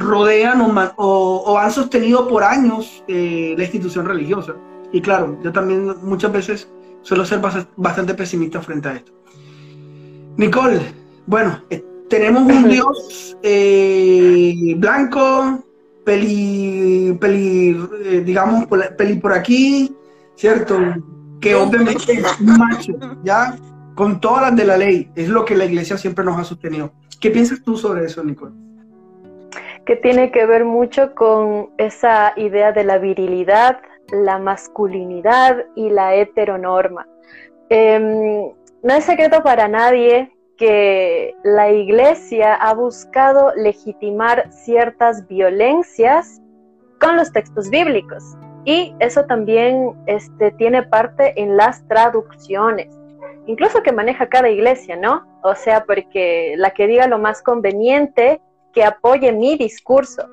rodean o, man, o, o han sostenido por años eh, la institución religiosa. Y claro, yo también muchas veces suelo ser bastante pesimista frente a esto. Nicole, bueno, eh, tenemos un Dios eh, blanco, peli, peli eh, digamos, peli por aquí, ¿cierto? Que obviamente es macho, ¿ya? Con todas las de la ley, es lo que la iglesia siempre nos ha sostenido. ¿Qué piensas tú sobre eso, Nicole? Que tiene que ver mucho con esa idea de la virilidad, la masculinidad y la heteronorma. Eh, no es secreto para nadie que la iglesia ha buscado legitimar ciertas violencias con los textos bíblicos, y eso también este, tiene parte en las traducciones, incluso que maneja cada iglesia, ¿no? O sea, porque la que diga lo más conveniente que apoye mi discurso.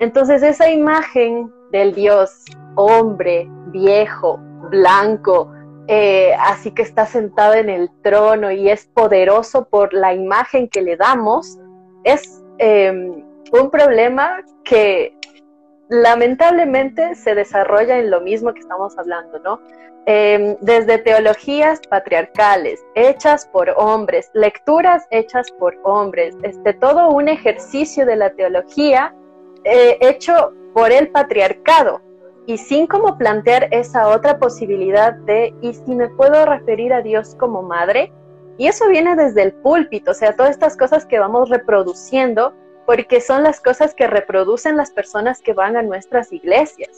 Entonces esa imagen del Dios hombre, viejo, blanco, eh, así que está sentado en el trono y es poderoso por la imagen que le damos, es eh, un problema que lamentablemente se desarrolla en lo mismo que estamos hablando, ¿no? Eh, desde teologías patriarcales, hechas por hombres, lecturas hechas por hombres, este, todo un ejercicio de la teología eh, hecho por el patriarcado, y sin como plantear esa otra posibilidad de, ¿y si me puedo referir a Dios como madre? Y eso viene desde el púlpito, o sea, todas estas cosas que vamos reproduciendo, porque son las cosas que reproducen las personas que van a nuestras iglesias.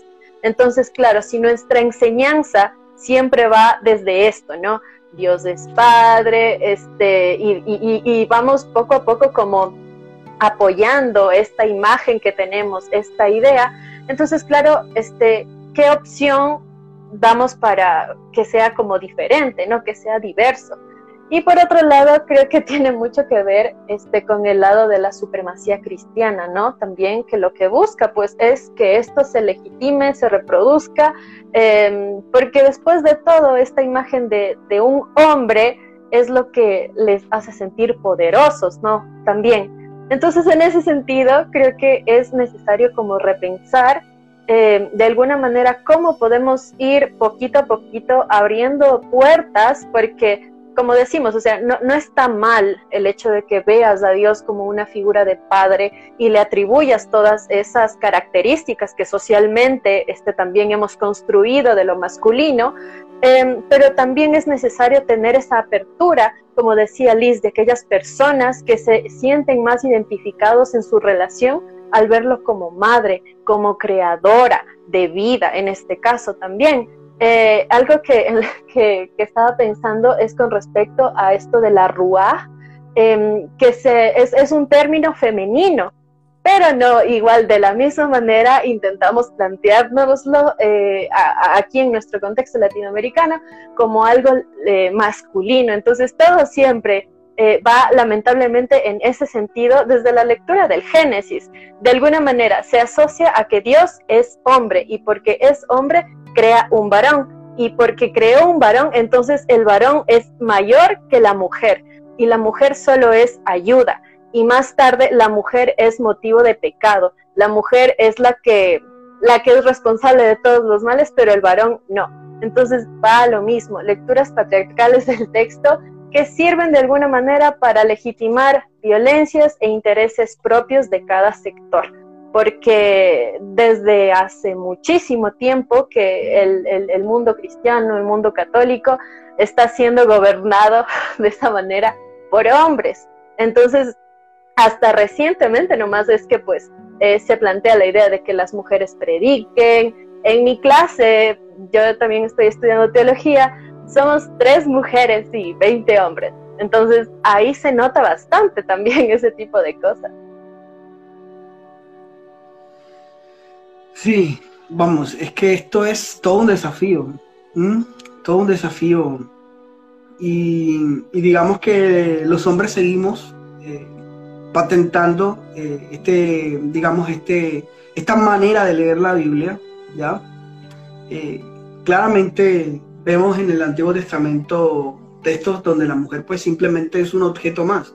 Entonces, claro, si nuestra enseñanza siempre va desde esto, ¿no? Dios es padre, este, y, y, y vamos poco a poco como apoyando esta imagen que tenemos, esta idea. Entonces, claro, este, ¿qué opción damos para que sea como diferente, ¿no? Que sea diverso? Y por otro lado, creo que tiene mucho que ver este, con el lado de la supremacía cristiana, ¿no? También que lo que busca, pues, es que esto se legitime, se reproduzca, eh, porque después de todo, esta imagen de, de un hombre es lo que les hace sentir poderosos, ¿no? También. Entonces, en ese sentido, creo que es necesario como repensar eh, de alguna manera cómo podemos ir poquito a poquito abriendo puertas, porque como decimos, o sea, no, no está mal el hecho de que veas a Dios como una figura de padre y le atribuyas todas esas características que socialmente este, también hemos construido de lo masculino, eh, pero también es necesario tener esa apertura, como decía Liz, de aquellas personas que se sienten más identificados en su relación al verlo como madre, como creadora de vida, en este caso también. Eh, algo que, que, que estaba pensando es con respecto a esto de la ruá, eh, que se, es, es un término femenino, pero no, igual de la misma manera intentamos planteárnoslo eh, a, a, aquí en nuestro contexto latinoamericano como algo eh, masculino. Entonces todo siempre eh, va lamentablemente en ese sentido desde la lectura del Génesis. De alguna manera se asocia a que Dios es hombre y porque es hombre crea un varón, y porque creó un varón, entonces el varón es mayor que la mujer, y la mujer solo es ayuda, y más tarde la mujer es motivo de pecado, la mujer es la que, la que es responsable de todos los males, pero el varón no. Entonces va a lo mismo, lecturas patriarcales del texto que sirven de alguna manera para legitimar violencias e intereses propios de cada sector. Porque desde hace muchísimo tiempo que el, el, el mundo cristiano, el mundo católico, está siendo gobernado de esa manera por hombres. Entonces, hasta recientemente nomás es que pues eh, se plantea la idea de que las mujeres prediquen. En mi clase, yo también estoy estudiando teología, somos tres mujeres y veinte hombres. Entonces, ahí se nota bastante también ese tipo de cosas. Sí, vamos, es que esto es todo un desafío, ¿m? todo un desafío, y, y digamos que los hombres seguimos eh, patentando eh, este, digamos, este, esta manera de leer la Biblia, ¿ya? Eh, claramente vemos en el Antiguo Testamento textos donde la mujer pues simplemente es un objeto más,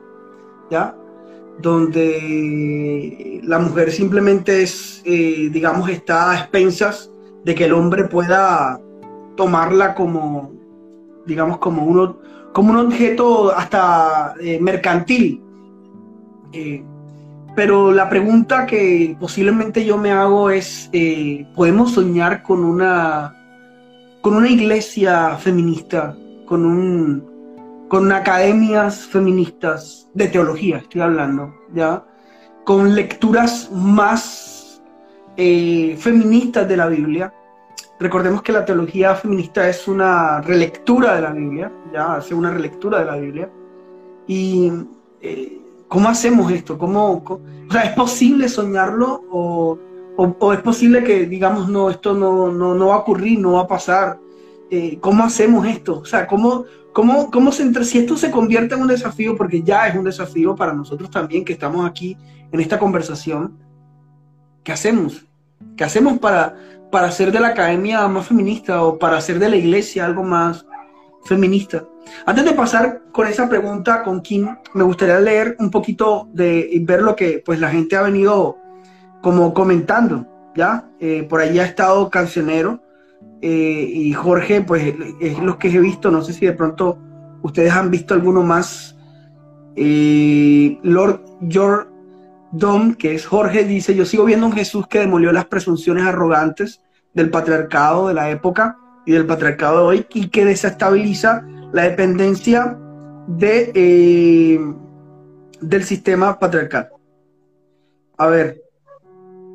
¿ya? Donde la mujer simplemente es, eh, digamos, está a expensas de que el hombre pueda tomarla como, digamos, como, uno, como un objeto hasta eh, mercantil. Eh, pero la pregunta que posiblemente yo me hago es, eh, ¿podemos soñar con una, con una iglesia feminista, con un... con academias feministas de teología, estoy hablando, ¿ya? Con lecturas más eh, feministas de la Biblia? Recordemos que la teología feminista es una relectura de la Biblia, ¿ya? Hace una relectura de la Biblia. ¿Y eh, cómo hacemos esto? ¿Cómo, cómo, o sea, ¿es posible soñarlo? O, o, ¿O es posible que digamos, no, esto no, no, no va a ocurrir, no va a pasar? Eh, ¿Cómo hacemos esto? O sea, ¿cómo... ¿Cómo, cómo se entre, si esto se convierte en un desafío, porque ya es un desafío para nosotros también que estamos aquí en esta conversación, ¿qué hacemos? ¿Qué hacemos para, para hacer de la academia más feminista o para hacer de la iglesia algo más feminista? Antes de pasar con esa pregunta con Kim, me gustaría leer un poquito de, y ver lo que pues, la gente ha venido como comentando, ¿ya? Eh, por ahí ha estado Cancionero. Eh, y Jorge, pues es los que he visto, no sé si de pronto ustedes han visto alguno más. eh, Lord Your Dom, que es Jorge, dice: yo sigo viendo un Jesús que demolió las presunciones arrogantes del patriarcado de la época y del patriarcado de hoy, y que desestabiliza la dependencia de, eh, del sistema patriarcal. A ver,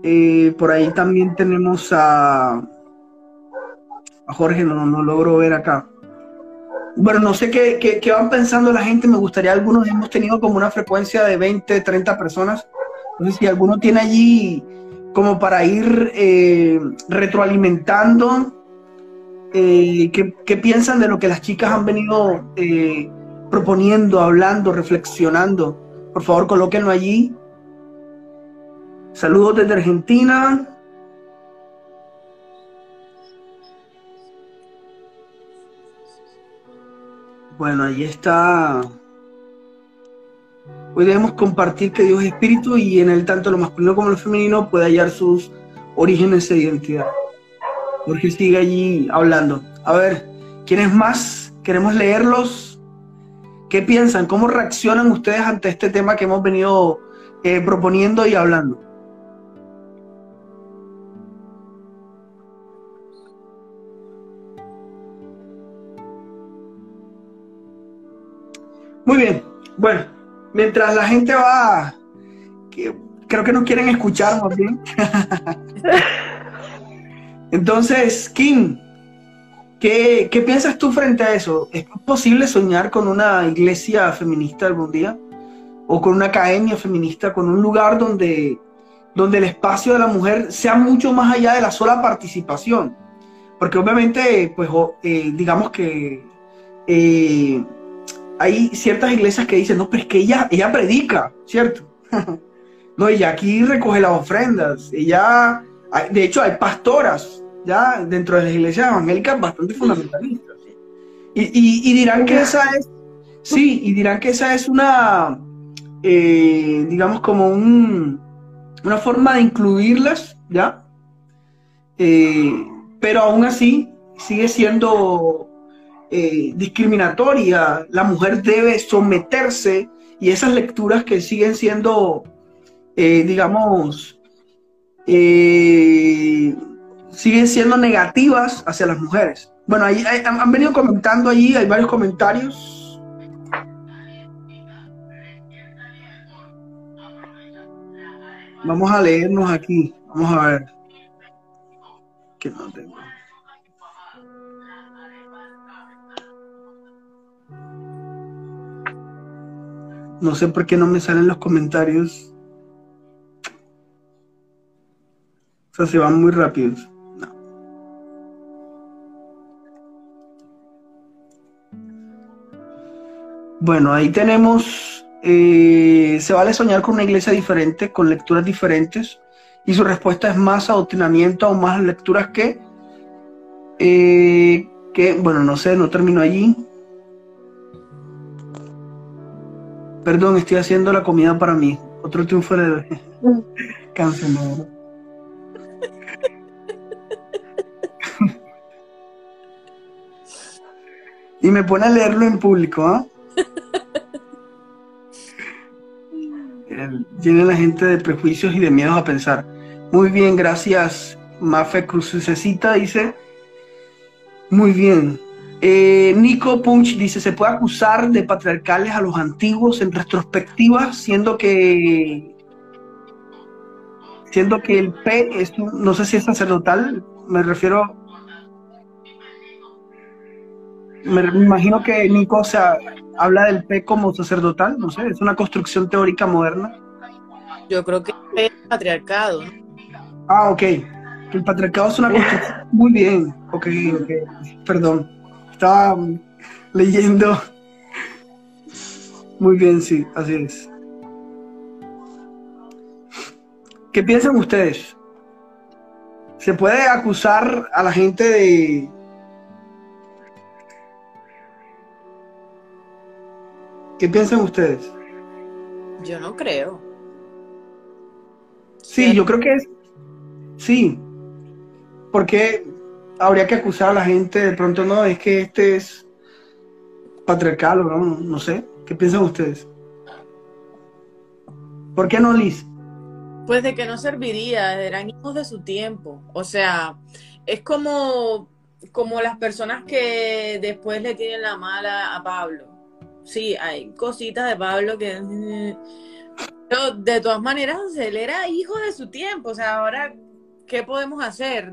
eh, por ahí también tenemos a Jorge, no, no logro ver acá. Bueno, no sé qué, qué, qué van pensando la gente. Me gustaría, algunos hemos tenido como una frecuencia de veinte, treinta personas. Entonces, si alguno tiene allí como para ir eh, retroalimentando, eh, ¿qué, qué piensan de lo que las chicas han venido eh, proponiendo, hablando, reflexionando? Por favor, colóquenlo allí. Saludos desde Argentina. Bueno, ahí está. Hoy debemos compartir que Dios es espíritu y en él tanto lo masculino como lo femenino puede hallar sus orígenes de identidad. Jorge sigue allí hablando. A ver, ¿quiénes más? Queremos leerlos. ¿Qué piensan? ¿Cómo reaccionan ustedes ante este tema que hemos venido eh, proponiendo y hablando? Muy bien, bueno, mientras la gente va, que, creo que nos quieren escuchar más bien. Entonces, Kim, ¿qué, ¿qué piensas tú frente a eso? ¿Es posible soñar con una iglesia feminista algún día? ¿O con una academia feminista? ¿Con un lugar donde, donde el espacio de la mujer sea mucho más allá de la sola participación? Porque obviamente, pues, eh, digamos que... Eh, hay ciertas iglesias que dicen, no, pero es que ella, ella predica, ¿cierto? No, ella aquí recoge las ofrendas, ella, de hecho hay pastoras, ya, dentro de las iglesias evangélicas bastante fundamentalistas. Y, y, y dirán que esa es, sí, y dirán que esa es una, eh, digamos como un, una forma de incluirlas, ¿ya? Eh, pero aún así sigue siendo... Eh, discriminatoria, la mujer debe someterse, y esas lecturas que siguen siendo eh, digamos eh, siguen siendo negativas hacia las mujeres. Bueno, ahí, ahí, han venido comentando allí, hay varios comentarios. Vamos a leernos aquí, vamos a ver que no tengo. No sé por qué no me salen los comentarios. O sea, se van muy rápidos. No. Bueno, ahí tenemos... Eh, se vale soñar con una iglesia diferente, con lecturas diferentes. Y su respuesta es más adoctrinamiento o más lecturas que... Eh, que bueno, no sé, no termino allí. Perdón, estoy haciendo la comida para mí. Otro triunfo de Cancionero. Y me pone a leerlo en público, ¿eh? Llena la gente de prejuicios y de miedos a pensar. Muy bien, gracias. Mafe Cruzecita dice. Muy bien. Eh, Nico Punch dice, se puede acusar de patriarcales a los antiguos en retrospectiva, siendo que siendo que el P es, no sé si es sacerdotal, me refiero, me imagino que Nico, o sea, habla del P como sacerdotal, no sé, es una construcción teórica moderna. Yo creo que el P es patriarcado. Ah, ok, el patriarcado es una construcción, muy bien, ok, ok, perdón. Estaba leyendo. Muy bien, sí, así es. ¿Qué piensan ustedes? ¿Se puede acusar a la gente de... ¿Qué piensan ustedes? Yo no creo. Sí, yo creo que es... Sí. Porque... habría que acusar a la gente, de pronto no, es que este es patriarcal, ¿no? No, no sé, ¿qué piensan ustedes? ¿Por qué no, Liz? Pues de que no serviría, eran hijos de su tiempo, o sea, es como, como las personas que después le tienen la mala a Pablo, sí, hay cositas de Pablo que... Pero de todas maneras, él era hijo de su tiempo, o sea, ahora, ¿qué podemos hacer?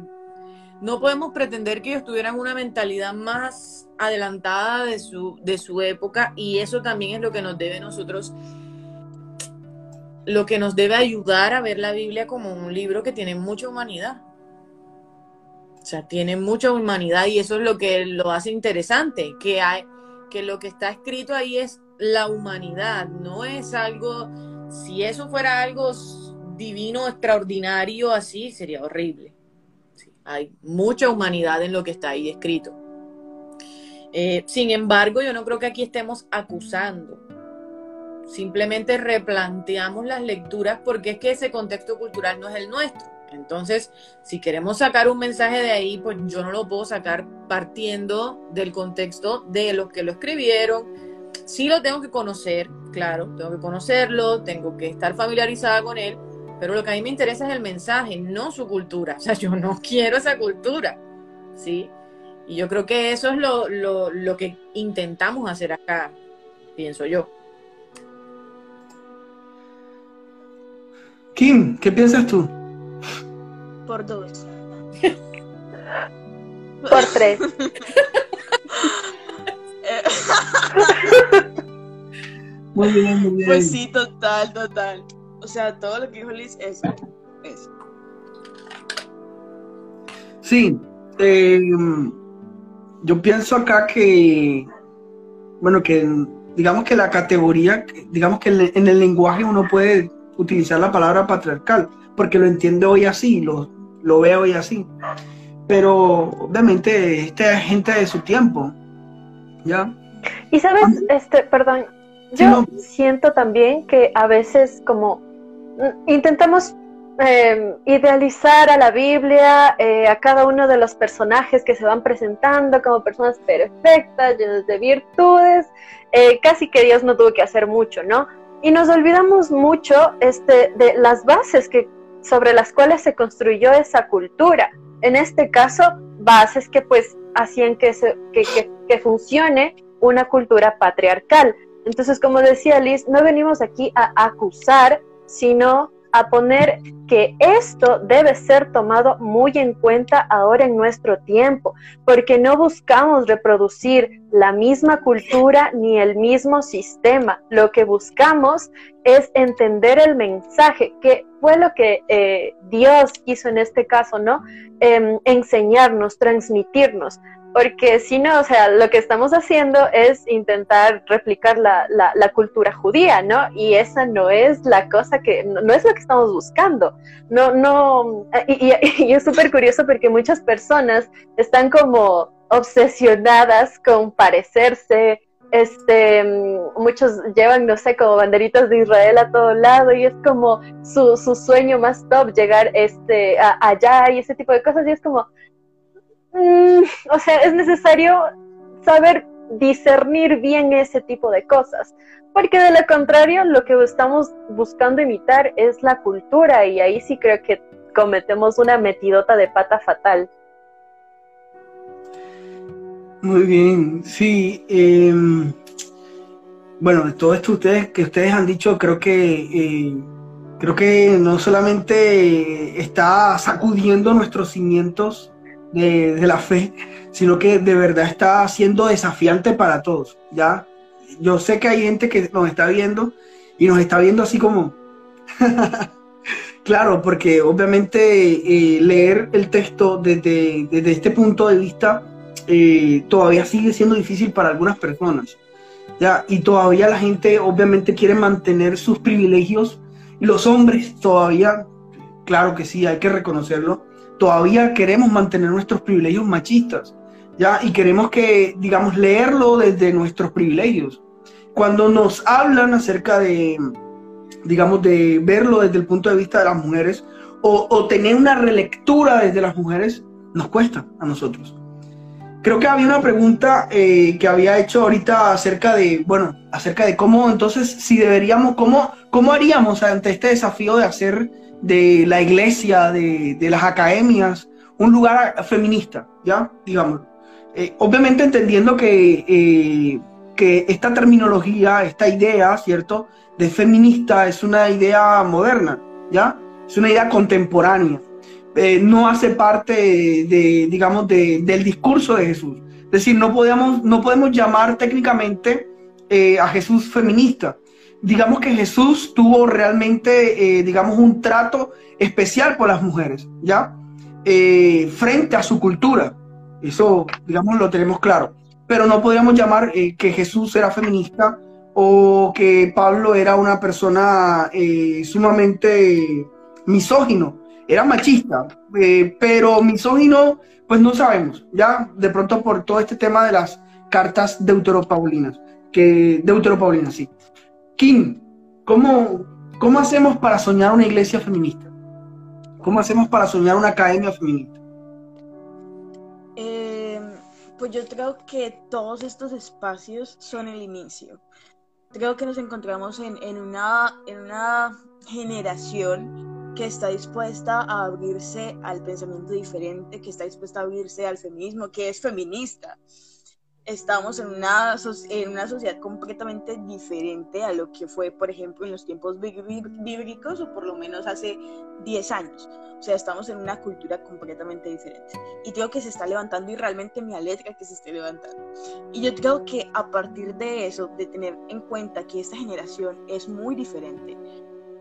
No podemos pretender que ellos tuvieran una mentalidad más adelantada de su, de su época, y eso también es lo que nos debe nosotros, lo que nos debe ayudar a ver la Biblia como un libro que tiene mucha humanidad. O sea, tiene mucha humanidad, y eso es lo que lo hace interesante, que, hay, que lo que está escrito ahí es la humanidad, no es algo, si eso fuera algo divino, extraordinario, así sería horrible. Hay mucha humanidad en lo que está ahí escrito. Eh, sin embargo, yo no creo que aquí estemos acusando. Simplemente replanteamos las lecturas porque es que ese contexto cultural no es el nuestro. Entonces, si queremos sacar un mensaje de ahí, pues yo no lo puedo sacar partiendo del contexto de los que lo escribieron. Sí lo tengo que conocer, claro, tengo que conocerlo, tengo que estar familiarizada con él, pero lo que a mí me interesa es el mensaje, no su cultura. O sea, yo no quiero esa cultura, ¿sí? Y yo creo que eso es lo, lo, lo que intentamos hacer acá, pienso yo. Kim, ¿qué piensas tú? Por dos. Por tres. Muy bien, muy bien. Pues sí, total, total. O sea, todo lo que dijo Liz es eso. Sí. Eh, yo pienso acá que, bueno, que digamos que la categoría, digamos que en el lenguaje uno puede utilizar la palabra patriarcal, porque lo entiendo hoy así, lo, lo veo hoy así, pero obviamente esta es gente de su tiempo, ¿ya? Y sabes, este, perdón, yo sí, no. siento también que a veces como intentamos eh, idealizar a la Biblia, eh, a cada uno de los personajes que se van presentando como personas perfectas, llenas de virtudes, eh, casi que Dios no tuvo que hacer mucho, ¿no? Y nos olvidamos mucho este, de las bases que sobre las cuales se construyó esa cultura. En este caso, bases que pues hacían que, se, que, que, que funcione una cultura patriarcal. Entonces, como decía Liz, no venimos aquí a acusar, sino a poner que esto debe ser tomado muy en cuenta ahora en nuestro tiempo, porque no buscamos reproducir la misma cultura ni el mismo sistema. Lo que buscamos es entender el mensaje, que fue lo que eh, Dios hizo en este caso, ¿no? Eh, enseñarnos, transmitirnos, porque si no, o sea, lo que estamos haciendo es intentar replicar la, la, la cultura judía, ¿no? Y esa no es la cosa que, no, no es lo que estamos buscando. No, no, y, y, y es súper curioso porque muchas personas están como obsesionadas con parecerse, este, muchos llevan, no sé, como banderitas de Israel a todo lado y es como su, su sueño más top, llegar este, a, allá y ese tipo de cosas, y es como... O sea, es necesario saber discernir bien ese tipo de cosas, porque de lo contrario lo que estamos buscando imitar es la cultura, y ahí sí creo que cometemos una metidota de pata fatal. Muy bien, sí. Eh, bueno, de todo esto ustedes, que ustedes han dicho, creo que eh, creo que no solamente está sacudiendo nuestros cimientos De, de la fe, sino que de verdad está siendo desafiante para todos, ¿ya? Yo sé que hay gente que nos está viendo y nos está viendo así como... Claro, porque obviamente eh, leer el texto desde, desde este punto de vista eh, todavía sigue siendo difícil para algunas personas, ¿ya? Y todavía la gente obviamente quiere mantener sus privilegios. Los hombres todavía, claro que sí, hay que reconocerlo, todavía queremos mantener nuestros privilegios machistas, ¿ya? Y queremos que, digamos, leerlo desde nuestros privilegios. Cuando nos hablan acerca de, digamos, de verlo desde el punto de vista de las mujeres, o, o tener una relectura desde las mujeres, nos cuesta a nosotros. Creo que había una pregunta eh, que había hecho ahorita acerca de, bueno, acerca de cómo, entonces, si deberíamos, cómo, cómo haríamos ante este desafío de hacer de la iglesia, de, de las academias, un lugar feminista, ¿ya? Digamos. Eh, obviamente entendiendo que, eh, que esta terminología, esta idea, ¿cierto?, de feminista es una idea moderna, ¿ya? Es una idea contemporánea. Eh, no hace parte, de, de, digamos, de, del discurso de Jesús. Es decir, no podemos, no podemos llamar técnicamente eh, a Jesús feminista. Digamos que Jesús tuvo realmente, eh, digamos, un trato especial con las mujeres, ¿ya? Eh, frente a su cultura. Eso, digamos, lo tenemos claro. Pero no podríamos llamar eh, que Jesús era feminista o que Pablo era una persona eh, sumamente misógino. Era machista, eh, pero misógino, pues no sabemos, ¿ya? De pronto por todo este tema de las cartas deuteropaulinas, que deuteropaulinas, sí. Kim, ¿cómo, ¿cómo hacemos para soñar una iglesia feminista? ¿Cómo hacemos para soñar una academia feminista? Eh, pues yo creo que todos estos espacios son el inicio. Creo que nos encontramos en, en, una, en una generación que está dispuesta a abrirse al pensamiento diferente, que está dispuesta a abrirse al feminismo, que es feminista. Estamos en una, en una sociedad completamente diferente a lo que fue, por ejemplo, en los tiempos bíblicos o por lo menos hace diez años. O sea, estamos en una cultura completamente diferente. Y creo que se está levantando y realmente me alegra que se esté levantando. Y yo creo que a partir de eso, de tener en cuenta que esta generación es muy diferente,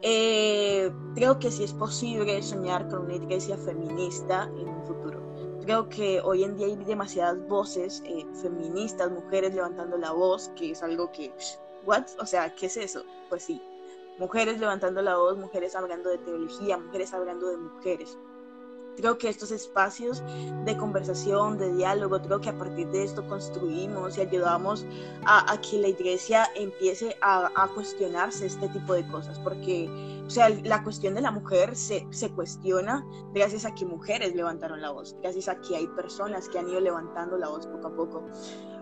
eh, creo que sí es posible soñar con una iglesia feminista en un futuro. Creo que hoy en día hay demasiadas voces eh, feministas, mujeres levantando la voz, que es algo que, ¿what? O sea, ¿qué es eso? Pues sí, mujeres levantando la voz, mujeres hablando de teología, mujeres hablando de mujeres. Creo que estos espacios de conversación, de diálogo, creo que a partir de esto construimos y ayudamos a, a que la iglesia empiece a, a cuestionarse este tipo de cosas, porque, o sea, la cuestión de la mujer se, se cuestiona gracias a que mujeres levantaron la voz, gracias a que hay personas que han ido levantando la voz poco a poco.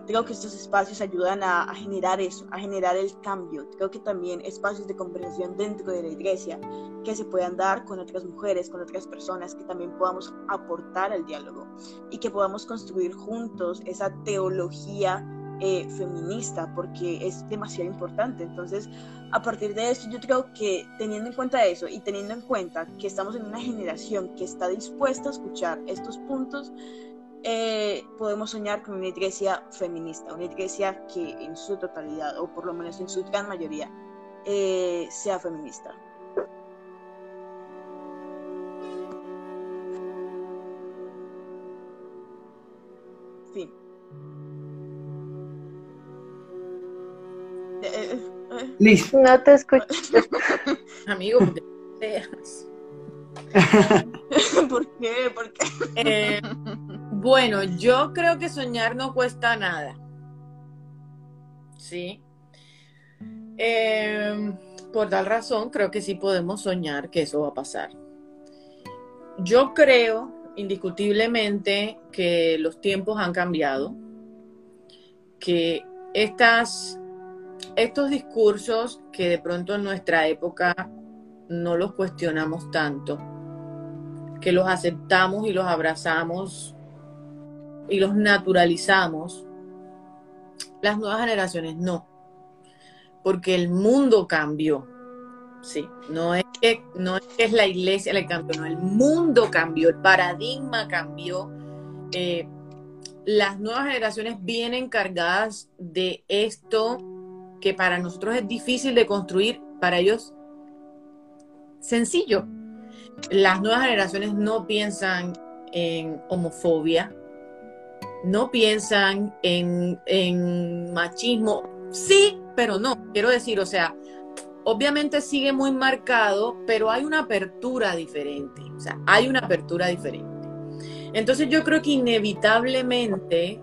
Creo que estos espacios ayudan a, a generar eso, a generar el cambio. Creo que también espacios de conversación dentro de la iglesia que se puedan dar con otras mujeres, con otras personas, que también podamos aportar al diálogo y que podamos construir juntos esa teología eh, feminista, porque es demasiado importante. Entonces, a partir de esto, yo creo que teniendo en cuenta eso y teniendo en cuenta que estamos en una generación que está dispuesta a escuchar estos puntos, Eh, podemos soñar con una iglesia feminista, una iglesia que en su totalidad, o por lo menos en su gran mayoría, eh, sea feminista. Fin. Liz. No te escucho. Amigo, ¿por qué te dejas? ¿Por qué? ¿Por qué? Eh... Bueno, yo creo que soñar no cuesta nada, ¿sí? Eh, por tal razón, creo que sí podemos soñar que eso va a pasar. Yo creo, indiscutiblemente, que los tiempos han cambiado, que estas, estos discursos que de pronto en nuestra época no los cuestionamos tanto, que los aceptamos y los abrazamos y los naturalizamos, las nuevas generaciones no, porque el mundo cambió, sí, no es que, no es, que es la iglesia la que cambió, no, el mundo cambió, el paradigma cambió, eh, las nuevas generaciones vienen cargadas de esto que para nosotros es difícil de construir, para ellos sencillo. Las nuevas generaciones no piensan en homofobia, no piensan en, en machismo, sí, pero no, quiero decir, o sea, obviamente sigue muy marcado, pero hay una apertura diferente, o sea, hay una apertura diferente. Entonces yo creo que inevitablemente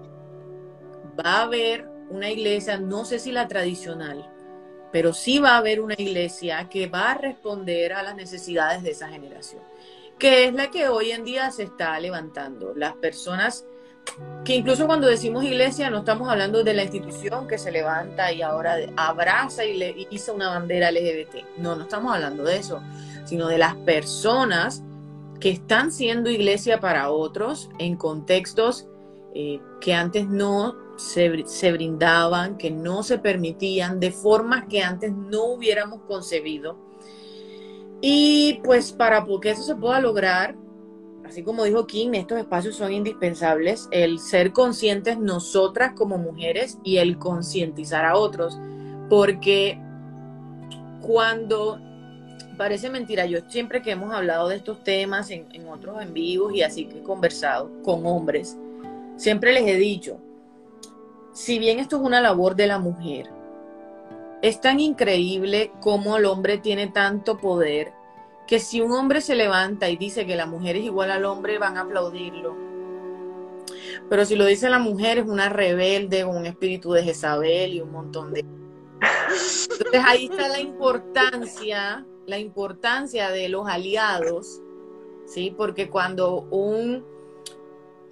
va a haber una iglesia, no sé si la tradicional, pero sí va a haber una iglesia que va a responder a las necesidades de esa generación, que es la que hoy en día se está levantando. Las personas que incluso cuando decimos iglesia no estamos hablando de la institución que se levanta y ahora abraza y le hizo una bandera L G B T, no, no estamos hablando de eso, sino de las personas que están siendo iglesia para otros en contextos eh, que antes no se, se brindaban, que no se permitían, de formas que antes no hubiéramos concebido. Y pues para que eso se pueda lograr, así como dijo Kim, estos espacios son indispensables, el ser conscientes nosotras como mujeres y el concientizar a otros, porque cuando, parece mentira, yo siempre que hemos hablado de estos temas en, en otros en vivos y así que he conversado con hombres, siempre les he dicho, si bien esto es una labor de la mujer, es tan increíble cómo el hombre tiene tanto poder, que si un hombre se levanta y dice que la mujer es igual al hombre, van a aplaudirlo. Pero si lo dice la mujer, es una rebelde, un espíritu de Jezabel y un montón de... Entonces ahí está la importancia, la importancia de los aliados ¿sí? Porque cuando un...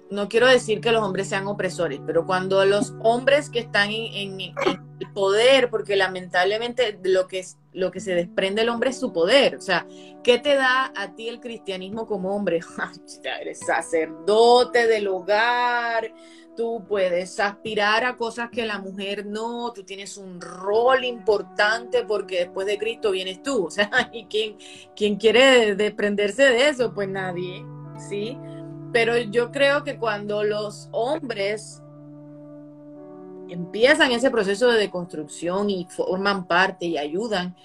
No quiero decir que los hombres sean opresores, pero cuando los hombres que están en, en, en el poder, porque lamentablemente lo que, es, lo que se desprende el hombre es su poder. O sea, ¿qué te da a ti el cristianismo como hombre? Eres sacerdote del hogar, tú puedes aspirar a cosas que la mujer no, tú tienes un rol importante porque después de Cristo vienes tú. O sea, ¿y quién, quién quiere desprenderse de eso? Pues nadie, ¿sí? Pero yo creo que cuando los hombres empiezan ese proceso de deconstrucción y forman parte y ayudan,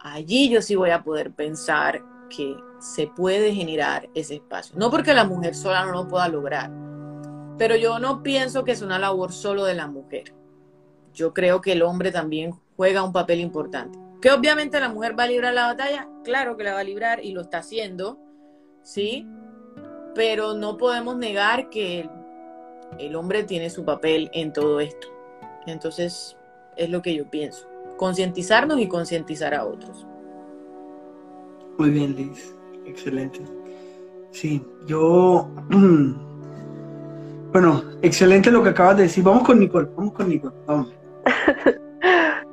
allí yo sí voy a poder pensar que se puede generar ese espacio. No porque la mujer sola no lo pueda lograr, pero yo no pienso que es una labor solo de la mujer. Yo creo que el hombre también juega un papel importante. Que obviamente la mujer va a librar la batalla, claro que la va a librar y lo está haciendo, ¿sí? Pero no podemos negar que el hombre tiene su papel en todo esto. Entonces, es lo que yo pienso. Concientizarnos y concientizar a otros. Muy bien, Liz. Excelente. Sí, yo... Bueno, excelente lo que acabas de decir. Vamos con Nicole, vamos con Nicole, vamos.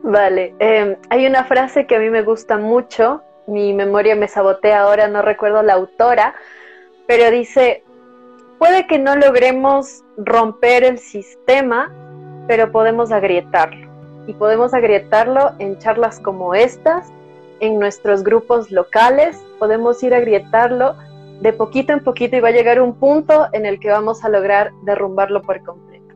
Vale. Eh, hay una frase que a mí me gusta mucho. Mi memoria me sabotea ahora, no recuerdo la autora, pero dice, puede que no logremos romper el sistema, pero podemos agrietarlo. Y podemos agrietarlo en charlas como estas, en nuestros grupos locales, podemos ir a agrietarlo de poquito en poquito y va a llegar un punto en el que vamos a lograr derrumbarlo por completo.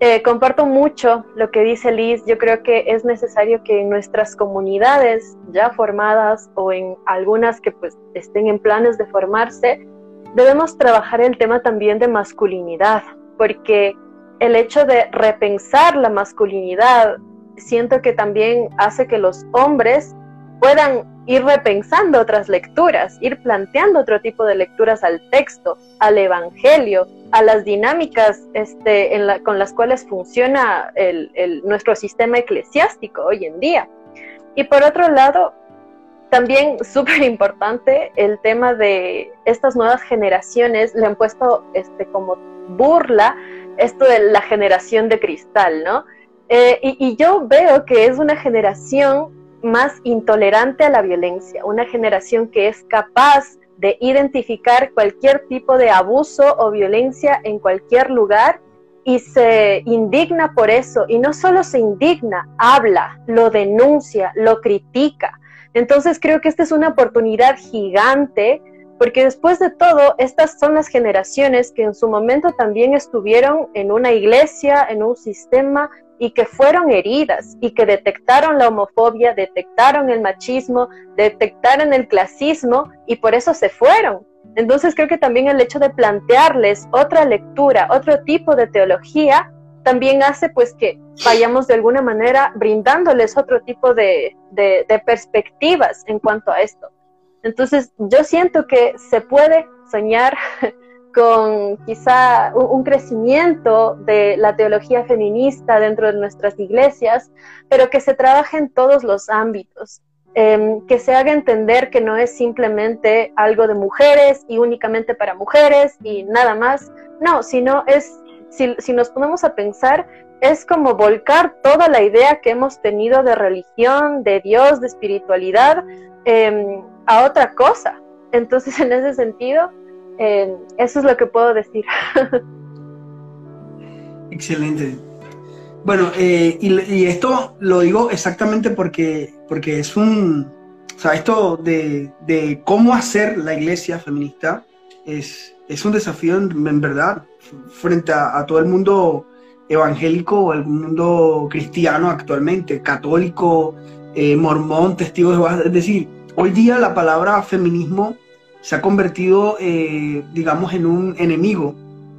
Eh, comparto mucho lo que dice Liz, yo creo que es necesario que en nuestras comunidades ya formadas o en algunas que pues, estén en planes de formarse, debemos trabajar el tema también de masculinidad, porque el hecho de repensar la masculinidad, siento que también hace que los hombres puedan ir repensando otras lecturas, ir planteando otro tipo de lecturas al texto, al evangelio, a las dinámicas este, en la, con las cuales funciona el, el, nuestro sistema eclesiástico hoy en día. Y por otro lado, también súper importante el tema de estas nuevas generaciones, le han puesto este, como burla esto de la generación de cristal, ¿no? Eh, y, y yo veo que es una generación más intolerante a la violencia, una generación que es capaz de identificar cualquier tipo de abuso o violencia en cualquier lugar y se indigna por eso, y no solo se indigna, habla, lo denuncia, lo critica. Entonces creo que esta es una oportunidad gigante, porque después de todo, estas son las generaciones que en su momento también estuvieron en una iglesia, en un sistema, y que fueron heridas, y que detectaron la homofobia, detectaron el machismo, detectaron el clasismo, y por eso se fueron. Entonces creo que también el hecho de plantearles otra lectura, otro tipo de teología, también hace pues que vayamos de alguna manera brindándoles otro tipo de, de, de perspectivas en cuanto a esto. Entonces yo siento que se puede soñar con quizá un crecimiento de la teología feminista dentro de nuestras iglesias, pero que se trabaje en todos los ámbitos, eh, que se haga entender que no es simplemente algo de mujeres y únicamente para mujeres y nada más, no, sino es... Si, si nos ponemos a pensar, es como volcar toda la idea que hemos tenido de religión, de Dios, de espiritualidad, eh, a otra cosa. Entonces, en ese sentido, eh, eso es lo que puedo decir. Excelente. Bueno, eh, y, y esto lo digo exactamente porque, porque es un... O sea, esto de, de cómo hacer la iglesia feminista es, es un desafío en, en verdad, frente a, a todo el mundo evangélico o el mundo cristiano actualmente, católico, eh, mormón, testigo de Jehová. Es decir, hoy día la palabra feminismo se ha convertido, eh, digamos, en un enemigo,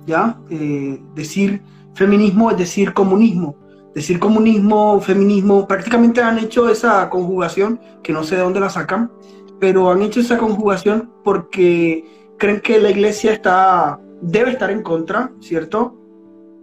¿ya? Eh, decir feminismo es decir comunismo, decir comunismo, feminismo, prácticamente han hecho esa conjugación, que no sé de dónde la sacan, pero han hecho esa conjugación porque creen que la iglesia está... debe estar en contra, ¿cierto?,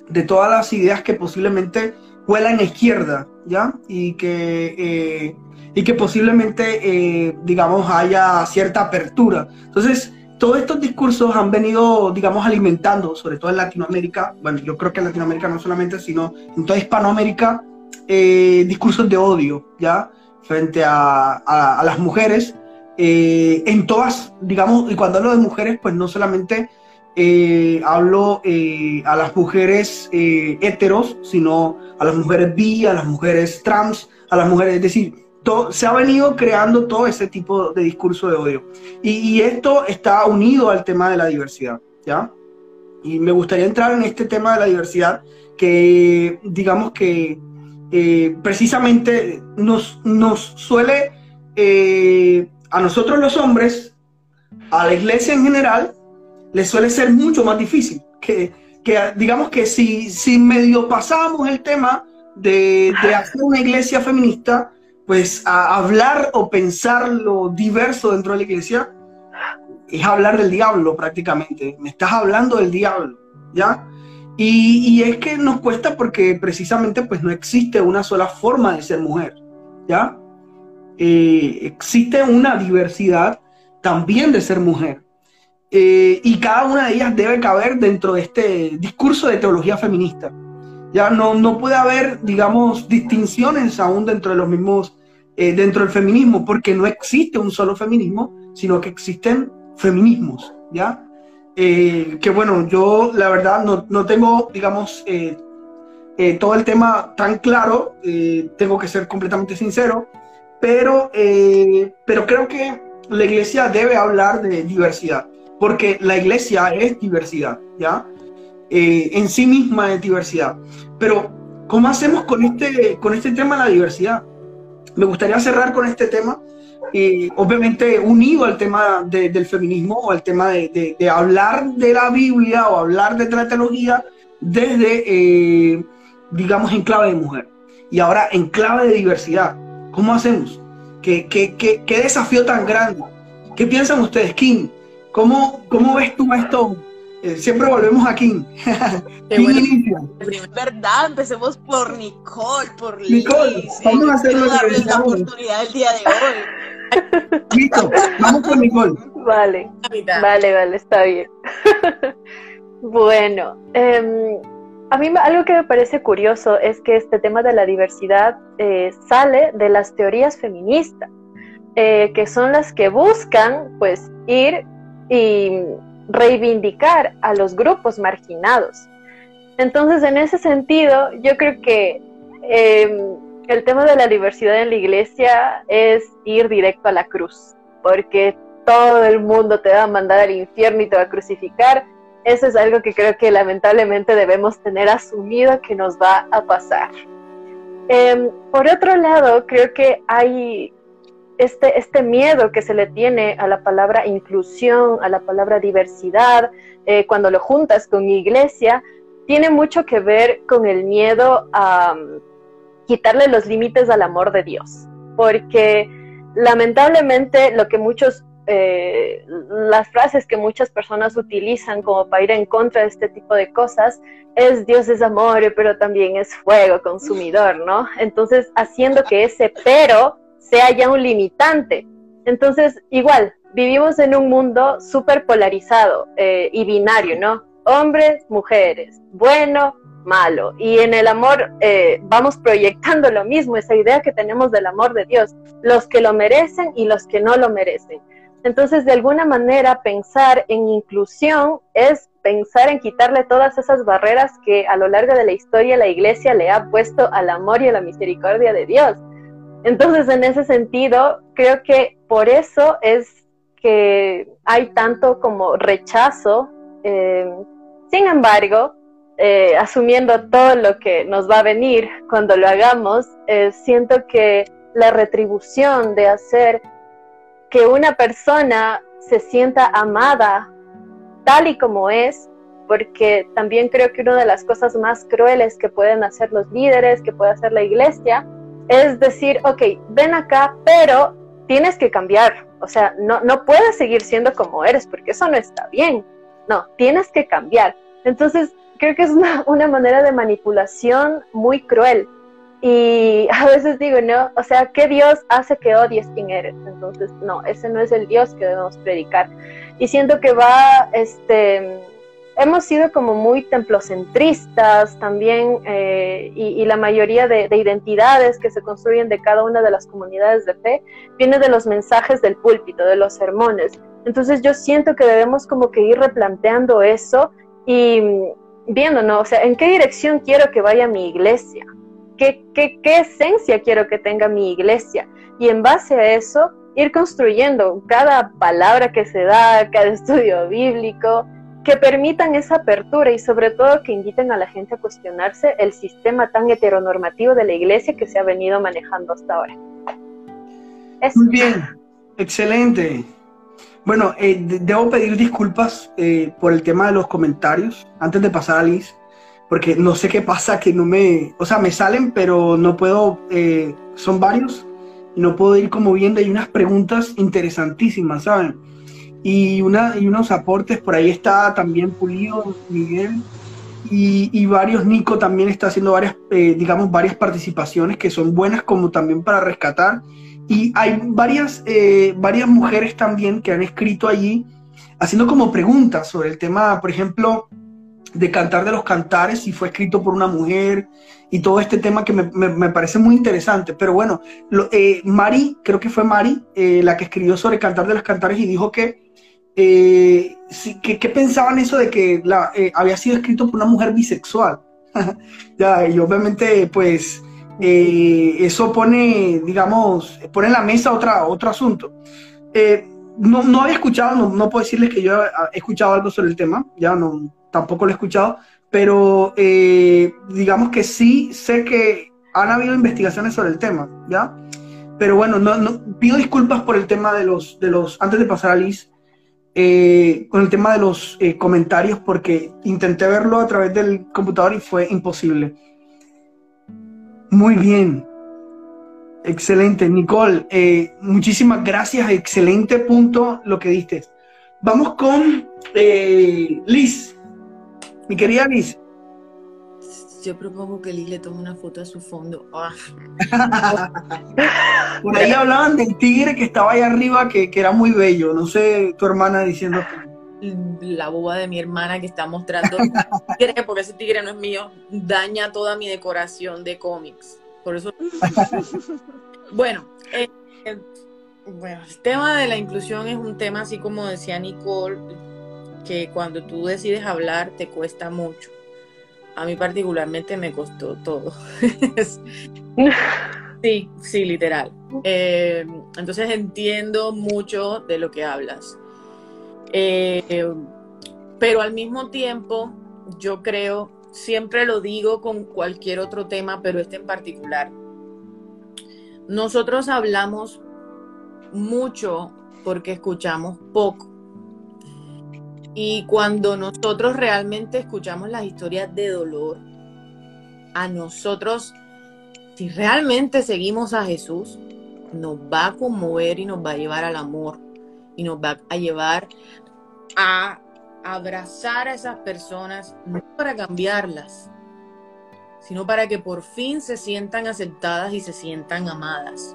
de todas las ideas que posiblemente cuelan a izquierda, ¿ya? Y que, eh, y que posiblemente, eh, digamos, haya cierta apertura. Entonces, Todos estos discursos han venido, digamos, alimentando, sobre todo en Latinoamérica, bueno, yo creo que en Latinoamérica no solamente, sino en toda Hispanoamérica, eh, discursos de odio, ¿ya? Frente a, a, a las mujeres, eh, en todas, digamos, y cuando hablo de mujeres, pues no solamente eh, hablo eh, a las mujeres eh, heteros, sino a las mujeres bi, a las mujeres trans, a las mujeres, es decir... Todo, se ha venido creando todo ese tipo de discurso de odio. Y, y esto está unido al tema de la diversidad, ¿ya? Y me gustaría entrar en este tema de la diversidad que, digamos que, eh, precisamente nos, nos suele, eh, a nosotros los hombres, a la iglesia en general, les suele ser mucho más difícil. Que, que digamos que si, si medio pasamos el tema de, de hacer una iglesia feminista, pues a hablar o pensar lo diverso dentro de la iglesia es hablar del diablo prácticamente. Me estás hablando del diablo, ¿ya? Y, y es que nos cuesta porque precisamente pues no existe una sola forma de ser mujer, ¿ya? Eh, existe una diversidad también de ser mujer. Eh, y cada una de ellas debe caber dentro de este discurso de teología feminista. Ya no, no puede haber, digamos, distinciones aún dentro de los mismos, eh, dentro del feminismo, porque no existe un solo feminismo, sino que existen feminismos, ¿ya? Eh, que bueno, yo la verdad no, no tengo, digamos, eh, eh, todo el tema tan claro, eh, tengo que ser completamente sincero, pero, eh, pero creo que la iglesia debe hablar de diversidad, porque la iglesia es diversidad, ¿ya? Eh, en sí misma es diversidad. Pero, ¿cómo hacemos con este, con este tema de la diversidad? Me gustaría cerrar con este tema, eh, obviamente unido al tema de, del feminismo o al tema de, de, de hablar de la Biblia o hablar de la teología desde, eh, digamos, en clave de mujer. Y ahora en clave de diversidad. ¿Cómo hacemos? ¿Qué, qué, qué, qué desafío tan grande? ¿Qué piensan ustedes, Kim? ¿Cómo, cómo ves tú esto? Siempre volvemos a Kim. Bueno, verdad, empecemos por Nicole, por Liz. Nicole, vamos a hacer la oportunidad del día de hoy. Listo, vamos con Nicole. Vale, vale, vale, está bien. Bueno, eh, a mí algo que me parece curioso es que este tema de la diversidad eh, sale de las teorías feministas, eh, que son las que buscan, pues, ir y... reivindicar a los grupos marginados. Entonces, en ese sentido, yo creo que eh, el tema de la diversidad en la iglesia es ir directo a la cruz, porque todo el mundo te va a mandar al infierno y te va a crucificar. Eso es algo que creo que lamentablemente debemos tener asumido que nos va a pasar. Eh, por otro lado, creo que hay... Este, este miedo que se le tiene a la palabra inclusión, a la palabra diversidad, eh, cuando lo juntas con iglesia, tiene mucho que ver con el miedo a um, quitarle los límites al amor de Dios. Porque lamentablemente lo que muchos, eh, las frases que muchas personas utilizan como para ir en contra de este tipo de cosas es Dios es amor, pero también es fuego consumidor, ¿no? Entonces, haciendo que ese pero... sea ya un limitante. Entonces, igual, vivimos en un mundo súper polarizado eh, y binario, ¿no? Hombres, mujeres, bueno, malo. Y en el amor eh, vamos proyectando lo mismo, esa idea que tenemos del amor de Dios, los que lo merecen y los que no lo merecen. Entonces, de alguna manera, pensar en inclusión es pensar en quitarle todas esas barreras que a lo largo de la historia la iglesia le ha puesto al amor y a la misericordia de Dios. Entonces, en ese sentido, creo que por eso es que hay tanto como rechazo. Eh, sin embargo, eh, asumiendo todo lo que nos va a venir cuando lo hagamos, eh, siento que la retribución de hacer que una persona se sienta amada tal y como es, porque también creo que una de las cosas más crueles que pueden hacer los líderes, que puede hacer la iglesia, es decir, ok, ven acá, pero tienes que cambiar. O sea, no, no puedes seguir siendo como eres, porque eso no está bien. No, tienes que cambiar. Entonces, creo que es una, una manera de manipulación muy cruel. Y a veces digo, no, o sea, ¿qué Dios hace que odies quién eres? Entonces, no, ese no es el Dios que debemos predicar. Y siento que va, este, hemos sido como muy templocentristas también, eh, y, y la mayoría de, de identidades que se construyen de cada una de las comunidades de fe viene de los mensajes del púlpito, de los sermones. Entonces yo siento que debemos como que ir replanteando eso y viendo, ¿no? O sea, ¿en qué dirección quiero que vaya mi iglesia? ¿Qué, qué, qué esencia quiero que tenga mi iglesia? Y en base a eso, ir construyendo cada palabra que se da, cada estudio bíblico, que permitan esa apertura y sobre todo que inviten a la gente a cuestionarse el sistema tan heteronormativo de la iglesia que se ha venido manejando hasta ahora. Eso. Muy bien, excelente. Bueno, eh, debo pedir disculpas eh, por el tema de los comentarios, antes de pasar a Liz, porque no sé qué pasa, que no me... O sea, me salen, pero no puedo... Eh, son varios, y no puedo ir como viendo. Hay unas preguntas interesantísimas, ¿saben? Y, una, y unos aportes, por ahí está también Pulido, Miguel, y, y varios. Nico también está haciendo varias, eh, digamos, varias participaciones que son buenas como también para rescatar. Y hay varias, eh, varias mujeres también que han escrito allí, haciendo como preguntas sobre el tema, por ejemplo... de Cantar de los Cantares, si fue escrito por una mujer, y todo este tema que me, me, me parece muy interesante. Pero bueno, lo, eh, Mari, creo que fue Mari, eh, la que escribió sobre Cantar de los Cantares y dijo que, eh, sí, que, que pensaban eso de que la, eh, había sido escrito por una mujer bisexual. Ya, y obviamente, pues, eh, eso pone, digamos, pone en la mesa otra, otro asunto. Eh, no, no había escuchado, no, no puedo decirles que yo he escuchado algo sobre el tema, ya no... tampoco lo he escuchado, pero eh, digamos que sí sé que han habido investigaciones sobre el tema, ¿ya? Pero bueno, no, no, pido disculpas por el tema de los, de los antes de pasar a Liz, eh, con el tema de los eh, comentarios, porque intenté verlo a través del computador y fue imposible. Muy bien. Excelente, Nicole. Eh, muchísimas gracias. Excelente punto lo que diste. Vamos con eh, Liz. Mi querida Liz. Yo propongo que Liz le tome una foto a su fondo. Oh. Por ahí hablaban del tigre que estaba ahí arriba, que, que era muy bello. No sé, tu hermana diciendo... La boba de mi hermana que está mostrando... Porque ese tigre no es mío. Daña toda mi decoración de cómics. Por eso... Bueno, eh, eh, bueno, el tema de la inclusión es un tema, así como decía Nicole... que cuando tú decides hablar te cuesta mucho. A mí particularmente me costó todo. Sí, sí, literal. Eh, entonces entiendo mucho de lo que hablas. Eh, pero al mismo tiempo, yo creo, siempre lo digo con cualquier otro tema, pero este en particular. Nosotros hablamos mucho porque escuchamos poco. Y cuando nosotros realmente escuchamos las historias de dolor, a nosotros, si realmente seguimos a Jesús, nos va a conmover y nos va a llevar al amor. Y nos va a llevar a abrazar a esas personas, no para cambiarlas, sino para que por fin se sientan aceptadas y se sientan amadas.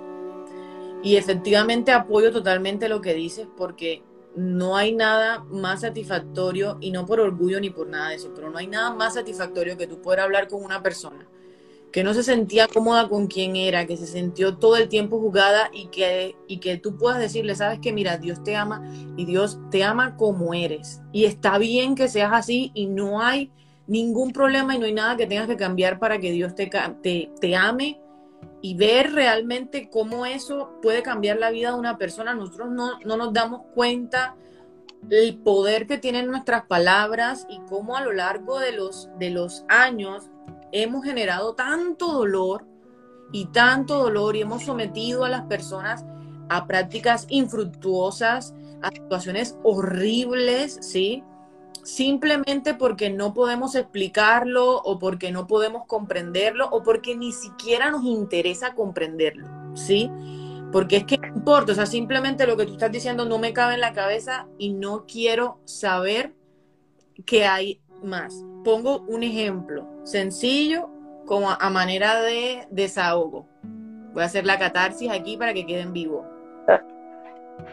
Y efectivamente apoyo totalmente lo que dices, porque... no hay nada más satisfactorio, y no por orgullo ni por nada de eso, pero no hay nada más satisfactorio que tú poder hablar con una persona que no se sentía cómoda con quien era, que se sintió todo el tiempo jugada, y que, y que tú puedas decirle, sabes que mira, Dios te ama, y Dios te ama como eres, y está bien que seas así, y no hay ningún problema, y no hay nada que tengas que cambiar para que Dios te, te, te ame. Y ver realmente cómo eso puede cambiar la vida de una persona. Nosotros no, no nos damos cuenta el poder que tienen nuestras palabras y cómo a lo largo de los, de los años hemos generado tanto dolor y tanto dolor y hemos sometido a las personas a prácticas infructuosas, a situaciones horribles, ¿sí? Simplemente porque no podemos explicarlo, o porque no podemos comprenderlo, o porque ni siquiera nos interesa comprenderlo, ¿sí? Porque es que no importa, o sea, simplemente lo que tú estás diciendo no me cabe en la cabeza y no quiero saber qué hay más. Pongo un ejemplo sencillo como a manera de desahogo. Voy a hacer la catarsis aquí para que queden vivos.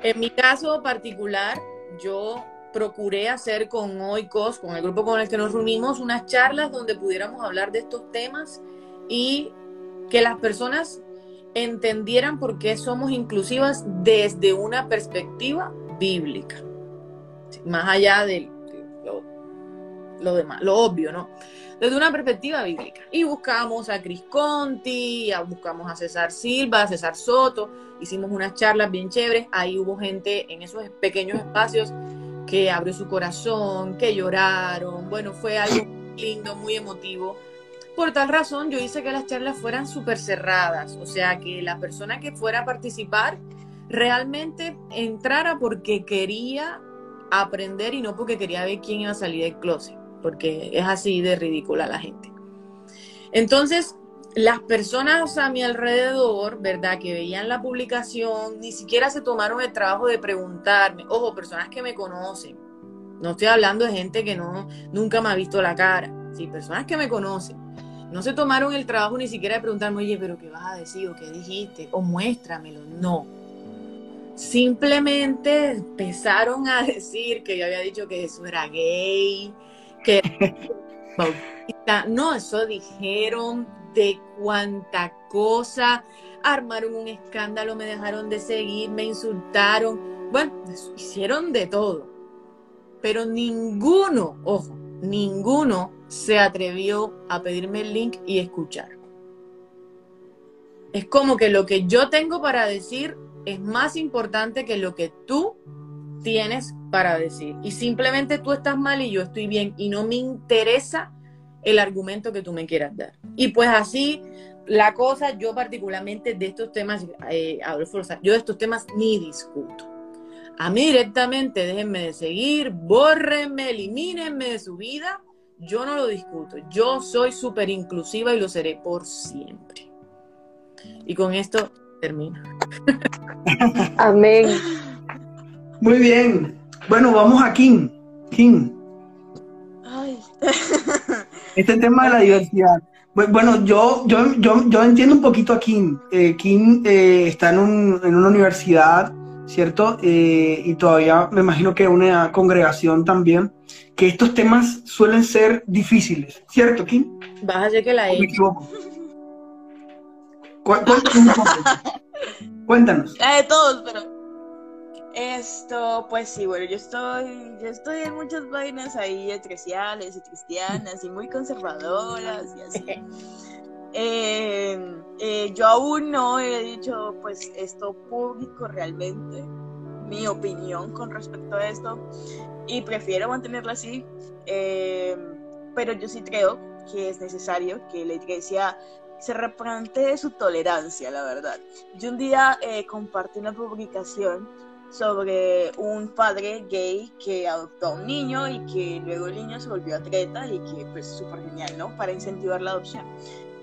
En mi caso particular, yo procuré hacer con Oikos, con el grupo con el que nos reunimos, unas charlas donde pudiéramos hablar de estos temas y que las personas entendieran por qué somos inclusivas desde una perspectiva bíblica, más allá de lo, lo demás, lo obvio, ¿no? Desde una perspectiva bíblica. Y buscamos a Chris Conti, buscamos a César Silva, a César Soto, hicimos unas charlas bien chéveres, ahí hubo gente en esos pequeños espacios que abrió su corazón, que lloraron, bueno, fue algo muy lindo, muy emotivo. Por tal razón yo hice que las charlas fueran súper cerradas, o sea, que la persona que fuera a participar realmente entrara porque quería aprender y no porque quería ver quién iba a salir del closet, porque es así de ridícula la gente. Entonces, las personas a mi alrededor, ¿verdad?, que veían la publicación, ni siquiera se tomaron el trabajo de preguntarme. Ojo, personas que me conocen. No estoy hablando de gente que no, nunca me ha visto la cara. Sí, personas que me conocen. No se tomaron el trabajo ni siquiera de preguntarme, oye, ¿pero qué vas a decir? ¿O qué dijiste? O muéstramelo. No. Simplemente empezaron a decir que yo había dicho que eso era gay, que... No, eso dijeron... de cuánta cosa, armaron un escándalo, me dejaron de seguir, me insultaron, bueno, hicieron de todo, pero ninguno, ojo, ninguno se atrevió a pedirme el link y escuchar. Es como que lo que yo tengo para decir es más importante que lo que tú tienes para decir, y simplemente tú estás mal y yo estoy bien, y no me interesa el argumento que tú me quieras dar. Y pues así, la cosa, yo particularmente de estos temas, eh, Adolfo, yo de estos temas ni discuto. A mí directamente déjenme de seguir, bórrenme, elimínenme de su vida, yo no lo discuto. Yo soy súper inclusiva y lo seré por siempre. Y con esto termino. Amén. Muy bien. Bueno, vamos a Kim. Kim. Ay. Este tema de la diversidad. Bueno, yo, yo, yo, yo entiendo un poquito a Kim. Eh, Kim eh, está en, un, en una universidad, ¿cierto? Eh, y todavía me imagino que una congregación también, que estos temas suelen ser difíciles, ¿cierto, Kim? Vas a hacer que la he hecho. Cuéntanos. La de todos, pero... Esto, pues sí, bueno, yo estoy, yo estoy en muchas vainas ahí eclesiales y cristianas y muy conservadoras y así. eh, eh, yo aún no he dicho, pues, esto público realmente, mi opinión con respecto a esto, y prefiero mantenerla así, eh, pero yo sí creo que es necesario que la iglesia se replantee su tolerancia, la verdad. Yo un día eh, compartí una publicación sobre un padre gay que adoptó a un niño y que luego el niño se volvió atleta y que pues súper genial, ¿no? Para incentivar la adopción.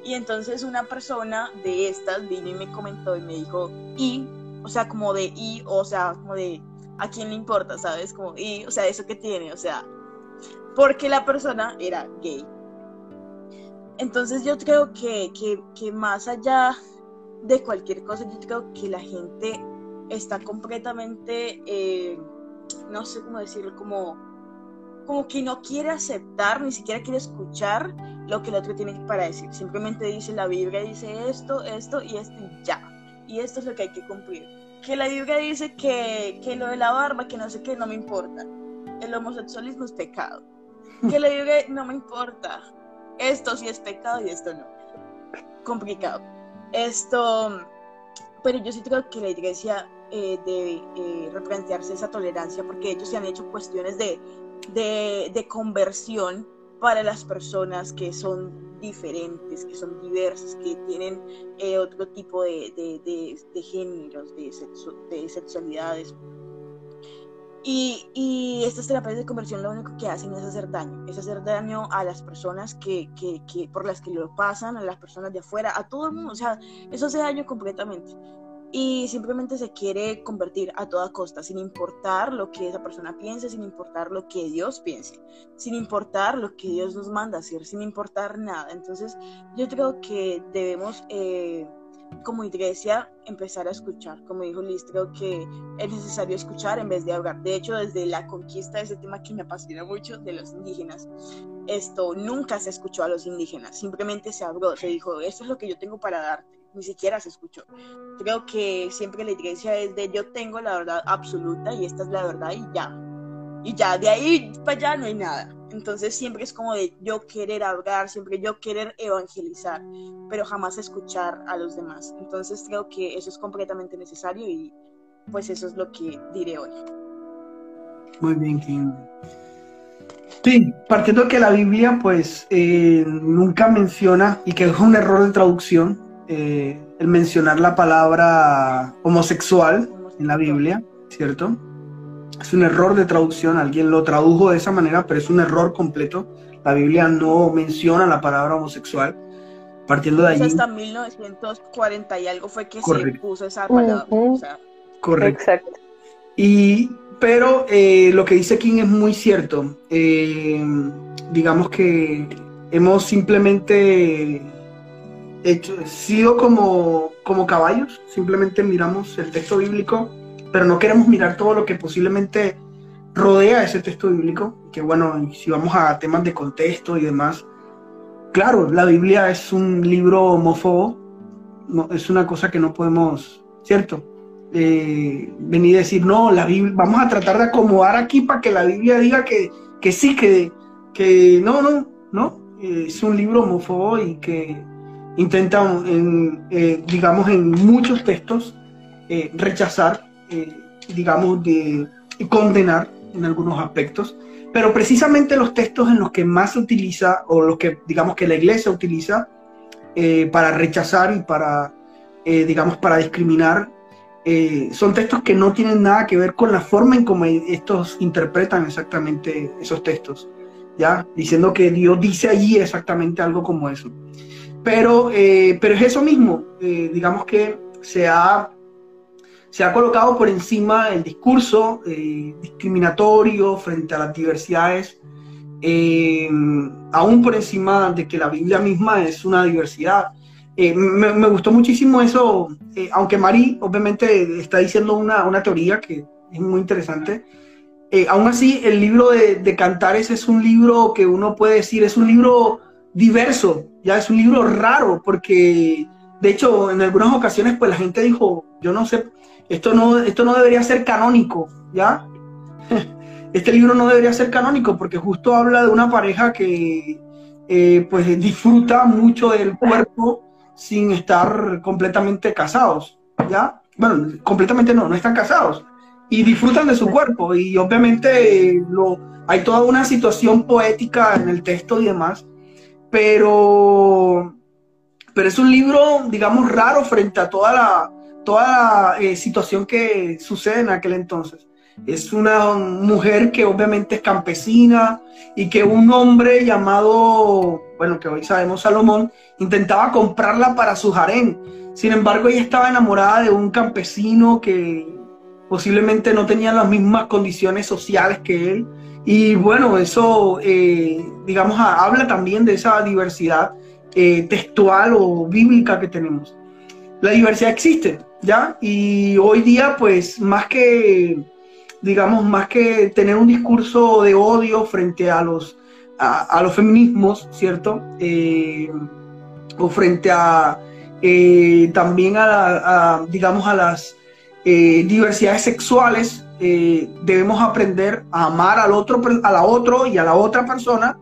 Y entonces una persona de estas vino y me comentó y me dijo, y, o sea, como de y, o sea, como de ¿a quién le importa? ¿Sabes? Como y, o sea, eso que tiene, o sea, porque la persona era gay. Entonces yo creo que, que, que más allá de cualquier cosa, yo creo que la gente está completamente, eh, no sé cómo decirlo, como, como que no quiere aceptar, ni siquiera quiere escuchar lo que el otro tiene para decir. Simplemente dice, la Biblia dice esto, esto y esto y ya. Y esto es lo que hay que cumplir. Que la Biblia dice que, que lo de la barba, que no sé qué, no me importa. El homosexualismo es pecado. Que la Biblia no me importa. Esto sí es pecado y esto no. Complicado. Esto... Pero yo sí creo que la iglesia eh, debe eh, replantearse esa tolerancia, porque ellos se han hecho cuestiones de, de, de conversión para las personas que son diferentes, que son diversas, que tienen eh, otro tipo de, de, de, de géneros, de, sexo, de sexualidades. Y, y estas terapias de conversión lo único que hacen es hacer daño, es hacer daño a las personas que, que, que por las que lo pasan, a las personas de afuera, a todo el mundo, o sea, eso hace daño completamente. y simplemente se quiere convertir a toda costa, sin importar lo que esa persona piense, sin importar lo que Dios piense, sin importar lo que Dios nos manda hacer, sin importar nada. Entonces yo creo que debemos eh, como iglesia empezar a escuchar, como dijo Liz, creo que es necesario escuchar en vez de hablar. De hecho, desde la conquista, ese tema que me apasiona mucho, de los indígenas, esto nunca se escuchó a los indígenas, simplemente se habló, se dijo, esto es lo que yo tengo para darte, ni siquiera se escuchó. Creo que siempre la iglesia es de yo tengo la verdad absoluta y esta es la verdad y ya, y ya, de ahí para allá no hay nada. Entonces siempre es como de yo querer hablar, siempre yo querer evangelizar, pero jamás escuchar a los demás. Entonces creo que eso es completamente necesario y pues eso es lo que diré hoy. Muy bien, Kim. Sí, partiendo que la Biblia pues eh, nunca menciona, y que es un error de traducción, eh, el mencionar la palabra homosexual en la Biblia, ¿cierto? Es un error de traducción, alguien lo tradujo de esa manera, pero es un error completo. La Biblia no menciona la palabra homosexual. Partiendo de ahí, hasta mil novecientos cuarenta y algo fue que correcto. Se puso esa palabra. Uh-huh. O sea. Correcto. Exacto. Y, pero eh, lo que dice King es muy cierto. Eh, digamos que hemos simplemente hecho, sido como, como caballos, simplemente miramos el texto bíblico, pero no queremos mirar todo lo que posiblemente rodea ese texto bíblico, que bueno, si vamos a temas de contexto y demás, claro, la Biblia es un libro homófobo, no, es una cosa que no podemos, ¿cierto? Eh, venir a decir, no, la Biblia, vamos a tratar de acomodar aquí para que la Biblia diga que, que sí, que, que no, no, no, eh, es un libro homófobo y que intenta, en, eh, digamos, en muchos textos eh, rechazar, Eh, digamos, de condenar en algunos aspectos, pero precisamente los textos en los que más se utiliza, o los que, digamos, que la iglesia utiliza eh, para rechazar y para, eh, digamos, para discriminar, eh, son textos que no tienen nada que ver con la forma en cómo estos interpretan exactamente esos textos, ¿ya? Diciendo que Dios dice allí exactamente algo como eso. Pero, eh, pero es eso mismo, eh, digamos que se ha... Se ha colocado por encima el discurso eh, discriminatorio frente a las diversidades, eh, aún por encima de que la Biblia misma es una diversidad. Eh, me, me gustó muchísimo eso, eh, aunque Mari obviamente está diciendo una, una teoría que es muy interesante. Eh, aún así, el libro de, de Cantares es un libro que uno puede decir, es un libro diverso, ya es un libro raro, porque de hecho en algunas ocasiones pues la gente dijo, yo no sé, Esto no, esto no debería ser canónico, ¿ya? Este libro no debería ser canónico porque justo habla de una pareja que eh, pues disfruta mucho del cuerpo sin estar completamente casados, ¿ya? Bueno, completamente no, no están casados. Y disfrutan de su cuerpo y obviamente lo, hay toda una situación poética en el texto y demás, pero, pero es un libro, digamos, raro frente a toda la... toda la eh, situación que sucede en aquel entonces. Es una mujer que obviamente es campesina y que un hombre llamado, bueno, que hoy sabemos Salomón, intentaba comprarla para su harén. Sin embargo, ella estaba enamorada de un campesino que posiblemente no tenía las mismas condiciones sociales que él. Y bueno, eso, eh, digamos, habla también de esa diversidad eh, textual o bíblica que tenemos. La diversidad existe, ¿ya? Y hoy día, pues, más que, digamos, más que tener un discurso de odio frente a los, a, a los feminismos, ¿cierto? Eh, o frente a, eh, también a, la, a, digamos, a las eh, diversidades sexuales, eh, debemos aprender a amar al otro, a la otro y a la otra persona,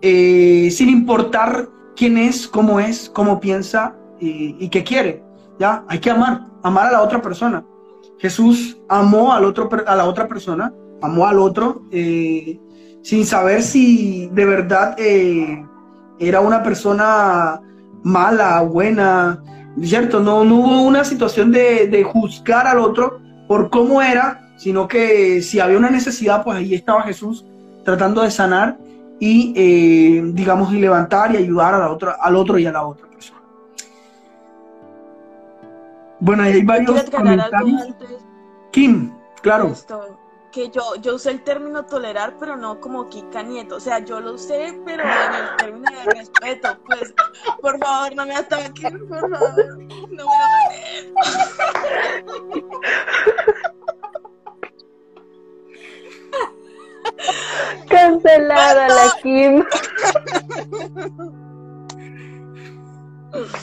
eh, sin importar quién es, cómo es, cómo piensa y, y qué quiere. Ya, hay que amar, amar a la otra persona. Jesús amó al otro, a la otra persona, amó al otro, eh, sin saber si de verdad eh, era una persona mala, buena, ¿cierto? No, no hubo una situación de, de juzgar al otro por cómo era, sino que si había una necesidad, pues ahí estaba Jesús tratando de sanar y, eh, digamos, y levantar y ayudar a la otra, al otro y a la otra persona. Bueno, ahí hay varios comentarios. Kim, claro. Esto, que yo, yo usé el término tolerar, pero no como Kika Nieto. O sea, yo lo usé, pero en el término de respeto. Pues, por favor, no me ataquen, por favor. No me ataquen. Cancelada la Kim.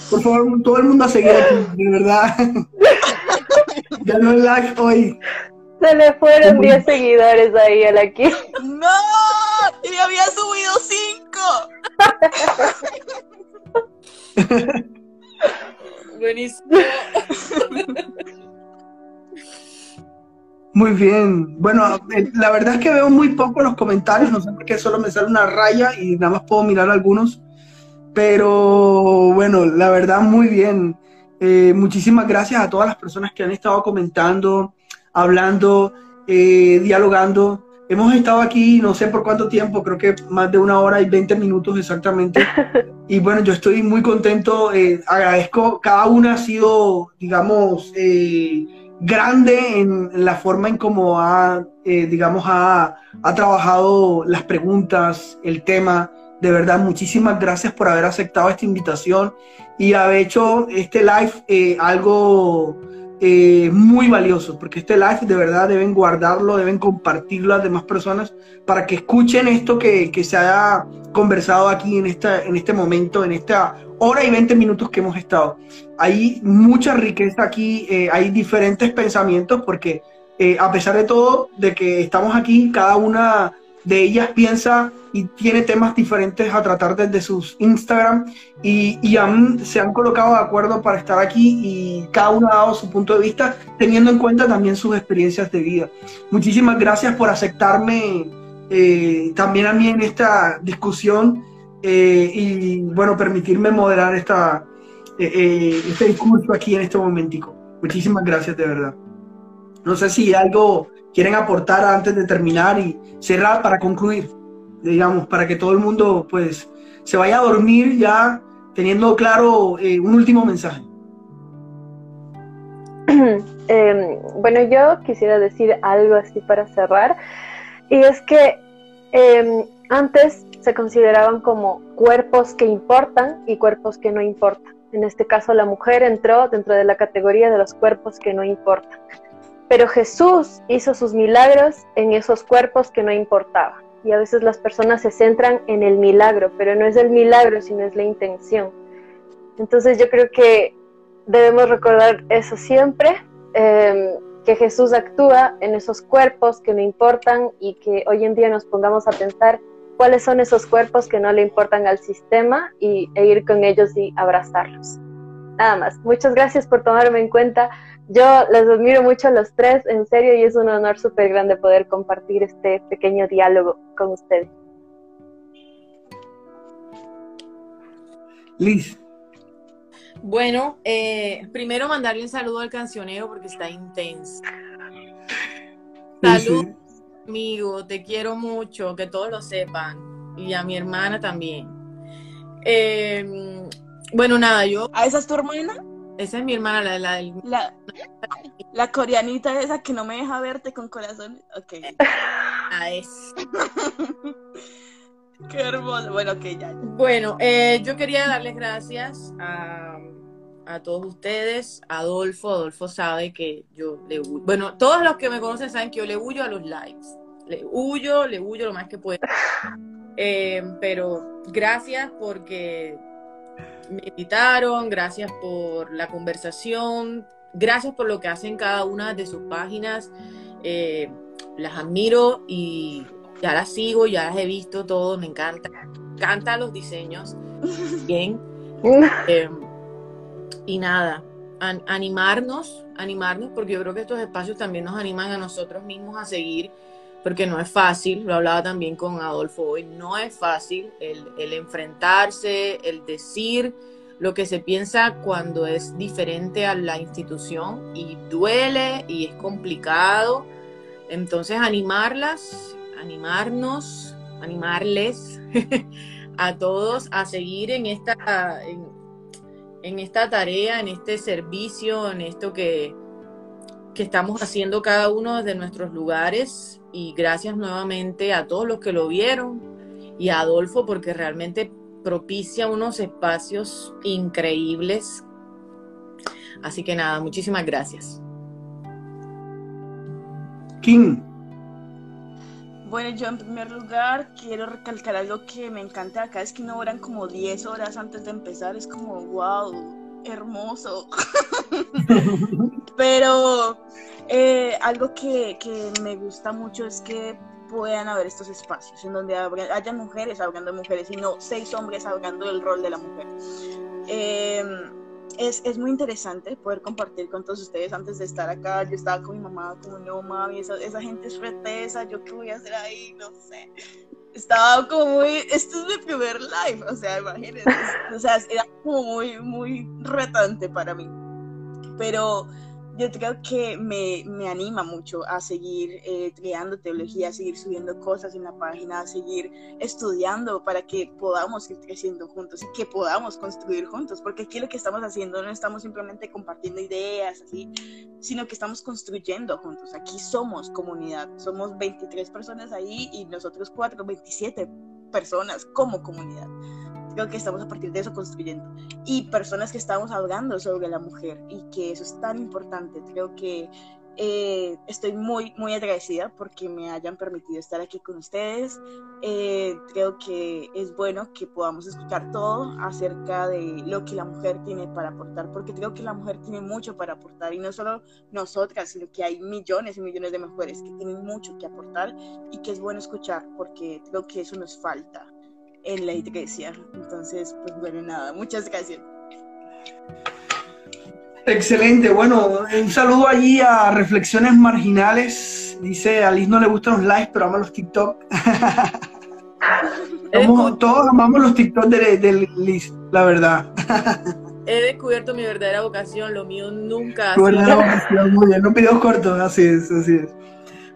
Por favor, todo el mundo a seguir aquí, de verdad. Ya no es lag hoy. Se le fueron diez seguidores ahí a la Kim. ¡No! ¡Y había subido cinco! Buenísimo. Muy bien. Bueno, la verdad es que veo muy poco los comentarios, no sé por qué solo me sale una raya y nada más puedo mirar algunos. Pero bueno, la verdad muy bien. Eh, muchísimas gracias a todas las personas que han estado comentando, hablando, eh, dialogando. Hemos estado aquí no sé por cuánto tiempo, creo que más de una hora y veinte minutos exactamente. Y bueno, yo estoy muy contento, eh, agradezco, cada una ha sido, digamos, eh, grande en, en la forma en cómo ha, eh, digamos, ha, ha trabajado las preguntas, el tema. De verdad, muchísimas gracias por haber aceptado esta invitación y haber hecho este live eh, algo eh, muy valioso, porque este live de verdad deben guardarlo, deben compartirlo a las demás personas para que escuchen esto que, que se haya conversado aquí en, esta, en este momento, en esta hora y veinte minutos que hemos estado. Hay mucha riqueza aquí, eh, hay diferentes pensamientos, porque eh, a pesar de todo, de que estamos aquí, cada una de ellas piensa y tiene temas diferentes a tratar desde sus Instagram y, y han, se han colocado de acuerdo para estar aquí y cada uno ha dado su punto de vista teniendo en cuenta también sus experiencias de vida. Muchísimas gracias por aceptarme eh, también a mí en esta discusión eh, y bueno, permitirme moderar esta, eh, eh, este discurso aquí en este momentico. Muchísimas gracias de verdad. No sé si algo quieren aportar antes de terminar y cerrar para concluir, digamos, para que todo el mundo pues se vaya a dormir ya teniendo claro eh, un último mensaje. Eh, bueno, yo quisiera decir algo así para cerrar, y es que eh, antes se consideraban como cuerpos que importan y cuerpos que no importan. En este caso la mujer entró dentro de la categoría de los cuerpos que no importan. Pero Jesús hizo sus milagros en esos cuerpos que no importaban. Y a veces las personas se centran en el milagro, pero no es el milagro, sino es la intención. Entonces yo creo que debemos recordar eso siempre, eh, que Jesús actúa en esos cuerpos que no importan y que hoy en día nos pongamos a pensar cuáles son esos cuerpos que no le importan al sistema y, e ir con ellos y abrazarlos. Nada más. Muchas gracias por tomarme en cuenta. Yo les admiro mucho a los tres, en serio, y es un honor súper grande poder compartir este pequeño diálogo con ustedes. Liz. Bueno, eh, primero mandarle un saludo al Cancionero porque está intenso. Salud, sí, sí. Amigo, te quiero mucho, que todos lo sepan. Y a mi hermana también. Eh, bueno, nada, yo... ¿A esa es tu hermana? Esa es mi hermana, la la, del... la la coreanita esa que no me deja verte con corazón. Ok. Ah, es. Qué hermoso. Bueno, ok, ya. ya. Bueno, eh, yo quería darles gracias a, a todos ustedes. Adolfo, Adolfo sabe que yo le huyo. Bueno, todos los que me conocen saben que yo le huyo a los lives. Le huyo, le huyo lo más que puedo. Eh, pero gracias porque... me invitaron, gracias por la conversación, gracias por lo que hacen cada una de sus páginas, eh, las admiro y ya las sigo, ya las he visto todo, me encanta, me encantan los diseños, bien, eh, y nada, an animarnos, animarnos, porque yo creo que estos espacios también nos animan a nosotros mismos a seguir, porque no es fácil, lo hablaba también con Adolfo hoy, no es fácil el, el enfrentarse, el decir lo que se piensa cuando es diferente a la institución y duele y es complicado. Entonces animarlas, animarnos, animarles a todos a seguir en esta, en, en esta tarea, en este servicio, en esto que, que estamos haciendo cada uno desde nuestros lugares. Y gracias nuevamente a todos los que lo vieron y a Adolfo, porque realmente propicia unos espacios increíbles. Así que nada, muchísimas gracias. Kim. Bueno, yo en primer lugar quiero recalcar algo que me encanta acá, es que no oran como diez horas antes de empezar, es como wow, hermoso. Pero eh, algo que, que me gusta mucho es que puedan haber estos espacios en donde haya, haya mujeres hablando de mujeres y no seis hombres hablando del rol de la mujer. Eh, Es, es muy interesante poder compartir con todos ustedes. Antes de estar acá, yo estaba con mi mamá, como no mami, esa, esa gente es retesa, yo qué voy a hacer ahí, no sé. Estaba como muy, esto es mi primer live, o sea, imagínense. O sea, era como muy, muy retante para mí. Pero yo creo que me, me anima mucho a seguir eh, creando teología, a seguir subiendo cosas en la página, a seguir estudiando para que podamos ir creciendo juntos y que podamos construir juntos, porque aquí lo que estamos haciendo no estamos simplemente compartiendo ideas, así, sino que estamos construyendo juntos. Aquí somos comunidad, somos veintitrés personas ahí y nosotros cuatro, veintisiete personas como comunidad. Creo que estamos a partir de eso construyendo. Y personas que estamos hablando sobre la mujer y que eso es tan importante. Creo que eh, estoy muy, muy agradecida porque me hayan permitido estar aquí con ustedes. Eh, creo que es bueno que podamos escuchar todo acerca de lo que la mujer tiene para aportar, porque creo que la mujer tiene mucho para aportar y no solo nosotras, sino que hay millones y millones de mujeres que tienen mucho que aportar y que es bueno escuchar porque creo que eso nos falta en la iglesia. Entonces, pues bueno, nada, muchas gracias. Excelente, bueno, un saludo allí a Reflexiones Marginales. Dice, a Liz no le gustan los likes, pero ama los TikTok. Somos, todos amamos los TikTok de, de Liz, la verdad. He descubierto mi verdadera vocación, lo mío nunca ha sido. Verdadera vocación, muy bien, los videos cortos, así es, así es.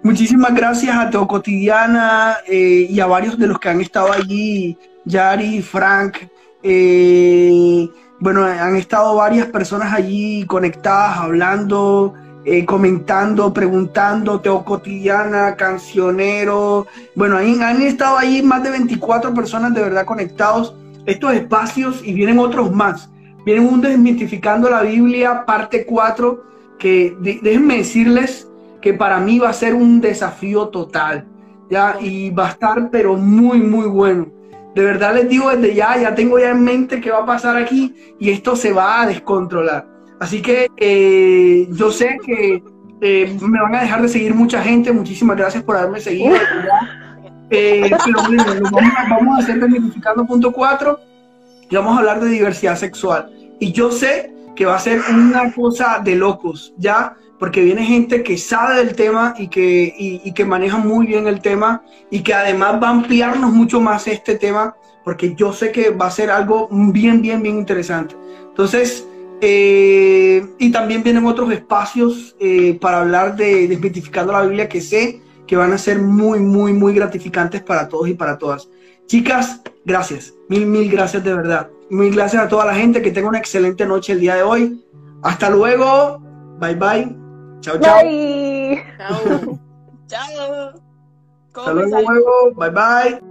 Muchísimas gracias a Teo Cotidiana eh, y a varios de los que han estado allí, Yari, Frank, eh, bueno, han estado varias personas allí conectadas, hablando, eh, comentando, preguntando, Teo Cotidiana, Cancionero, bueno, han, han estado allí más de veinticuatro personas de verdad conectados, estos espacios y vienen otros más, vienen un Desmitificando la Biblia, parte cuatro, que de, déjenme decirles, que para mí va a ser un desafío total, ¿ya? Y va a estar pero muy, muy bueno. De verdad les digo desde ya, ya tengo ya en mente qué va a pasar aquí y esto se va a descontrolar. Así que eh, yo sé que eh, me van a dejar de seguir mucha gente, muchísimas gracias por haberme seguido. Eh, pero bueno, lo vamos, vamos a hacer Desmitificando punto cuatro y vamos a hablar de diversidad sexual. Y yo sé que va a ser una cosa de locos, ¿ya? Porque viene gente que sabe del tema y que, y, y que maneja muy bien el tema y que además va a ampliarnos mucho más este tema, porque yo sé que va a ser algo bien, bien, bien interesante. Entonces, eh, y también vienen otros espacios eh, para hablar de Desmitificando la Biblia que sé que van a ser muy, muy, muy gratificantes para todos y para todas. Chicas, gracias. Mil, mil gracias de verdad. Mil gracias a toda la gente. Que tenga una excelente noche el día de hoy. Hasta luego. Bye, bye. Chao, chao. Bye. Chao. Chao. Hasta luego, luego. Bye, bye.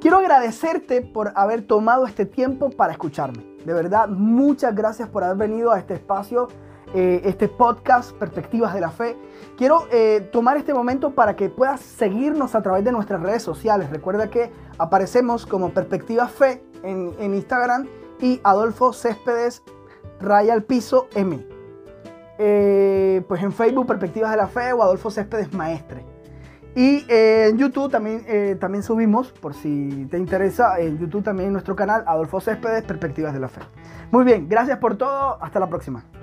Quiero agradecerte por haber tomado este tiempo para escucharme. De verdad, muchas gracias por haber venido a este espacio, eh, este podcast, Perspectivas de la Fe. Quiero eh, tomar este momento para que puedas seguirnos a través de nuestras redes sociales. Recuerda que aparecemos como Perspectivas Fe en, en Instagram y Adolfo Céspedes raya al piso M. Eh, pues en Facebook Perspectivas de la Fe o Adolfo Céspedes Maestre. Y eh, en YouTube también, eh, también subimos, por si te interesa, en YouTube también nuestro canal Adolfo Céspedes Perspectivas de la Fe. Muy bien, gracias por todo. Hasta la próxima.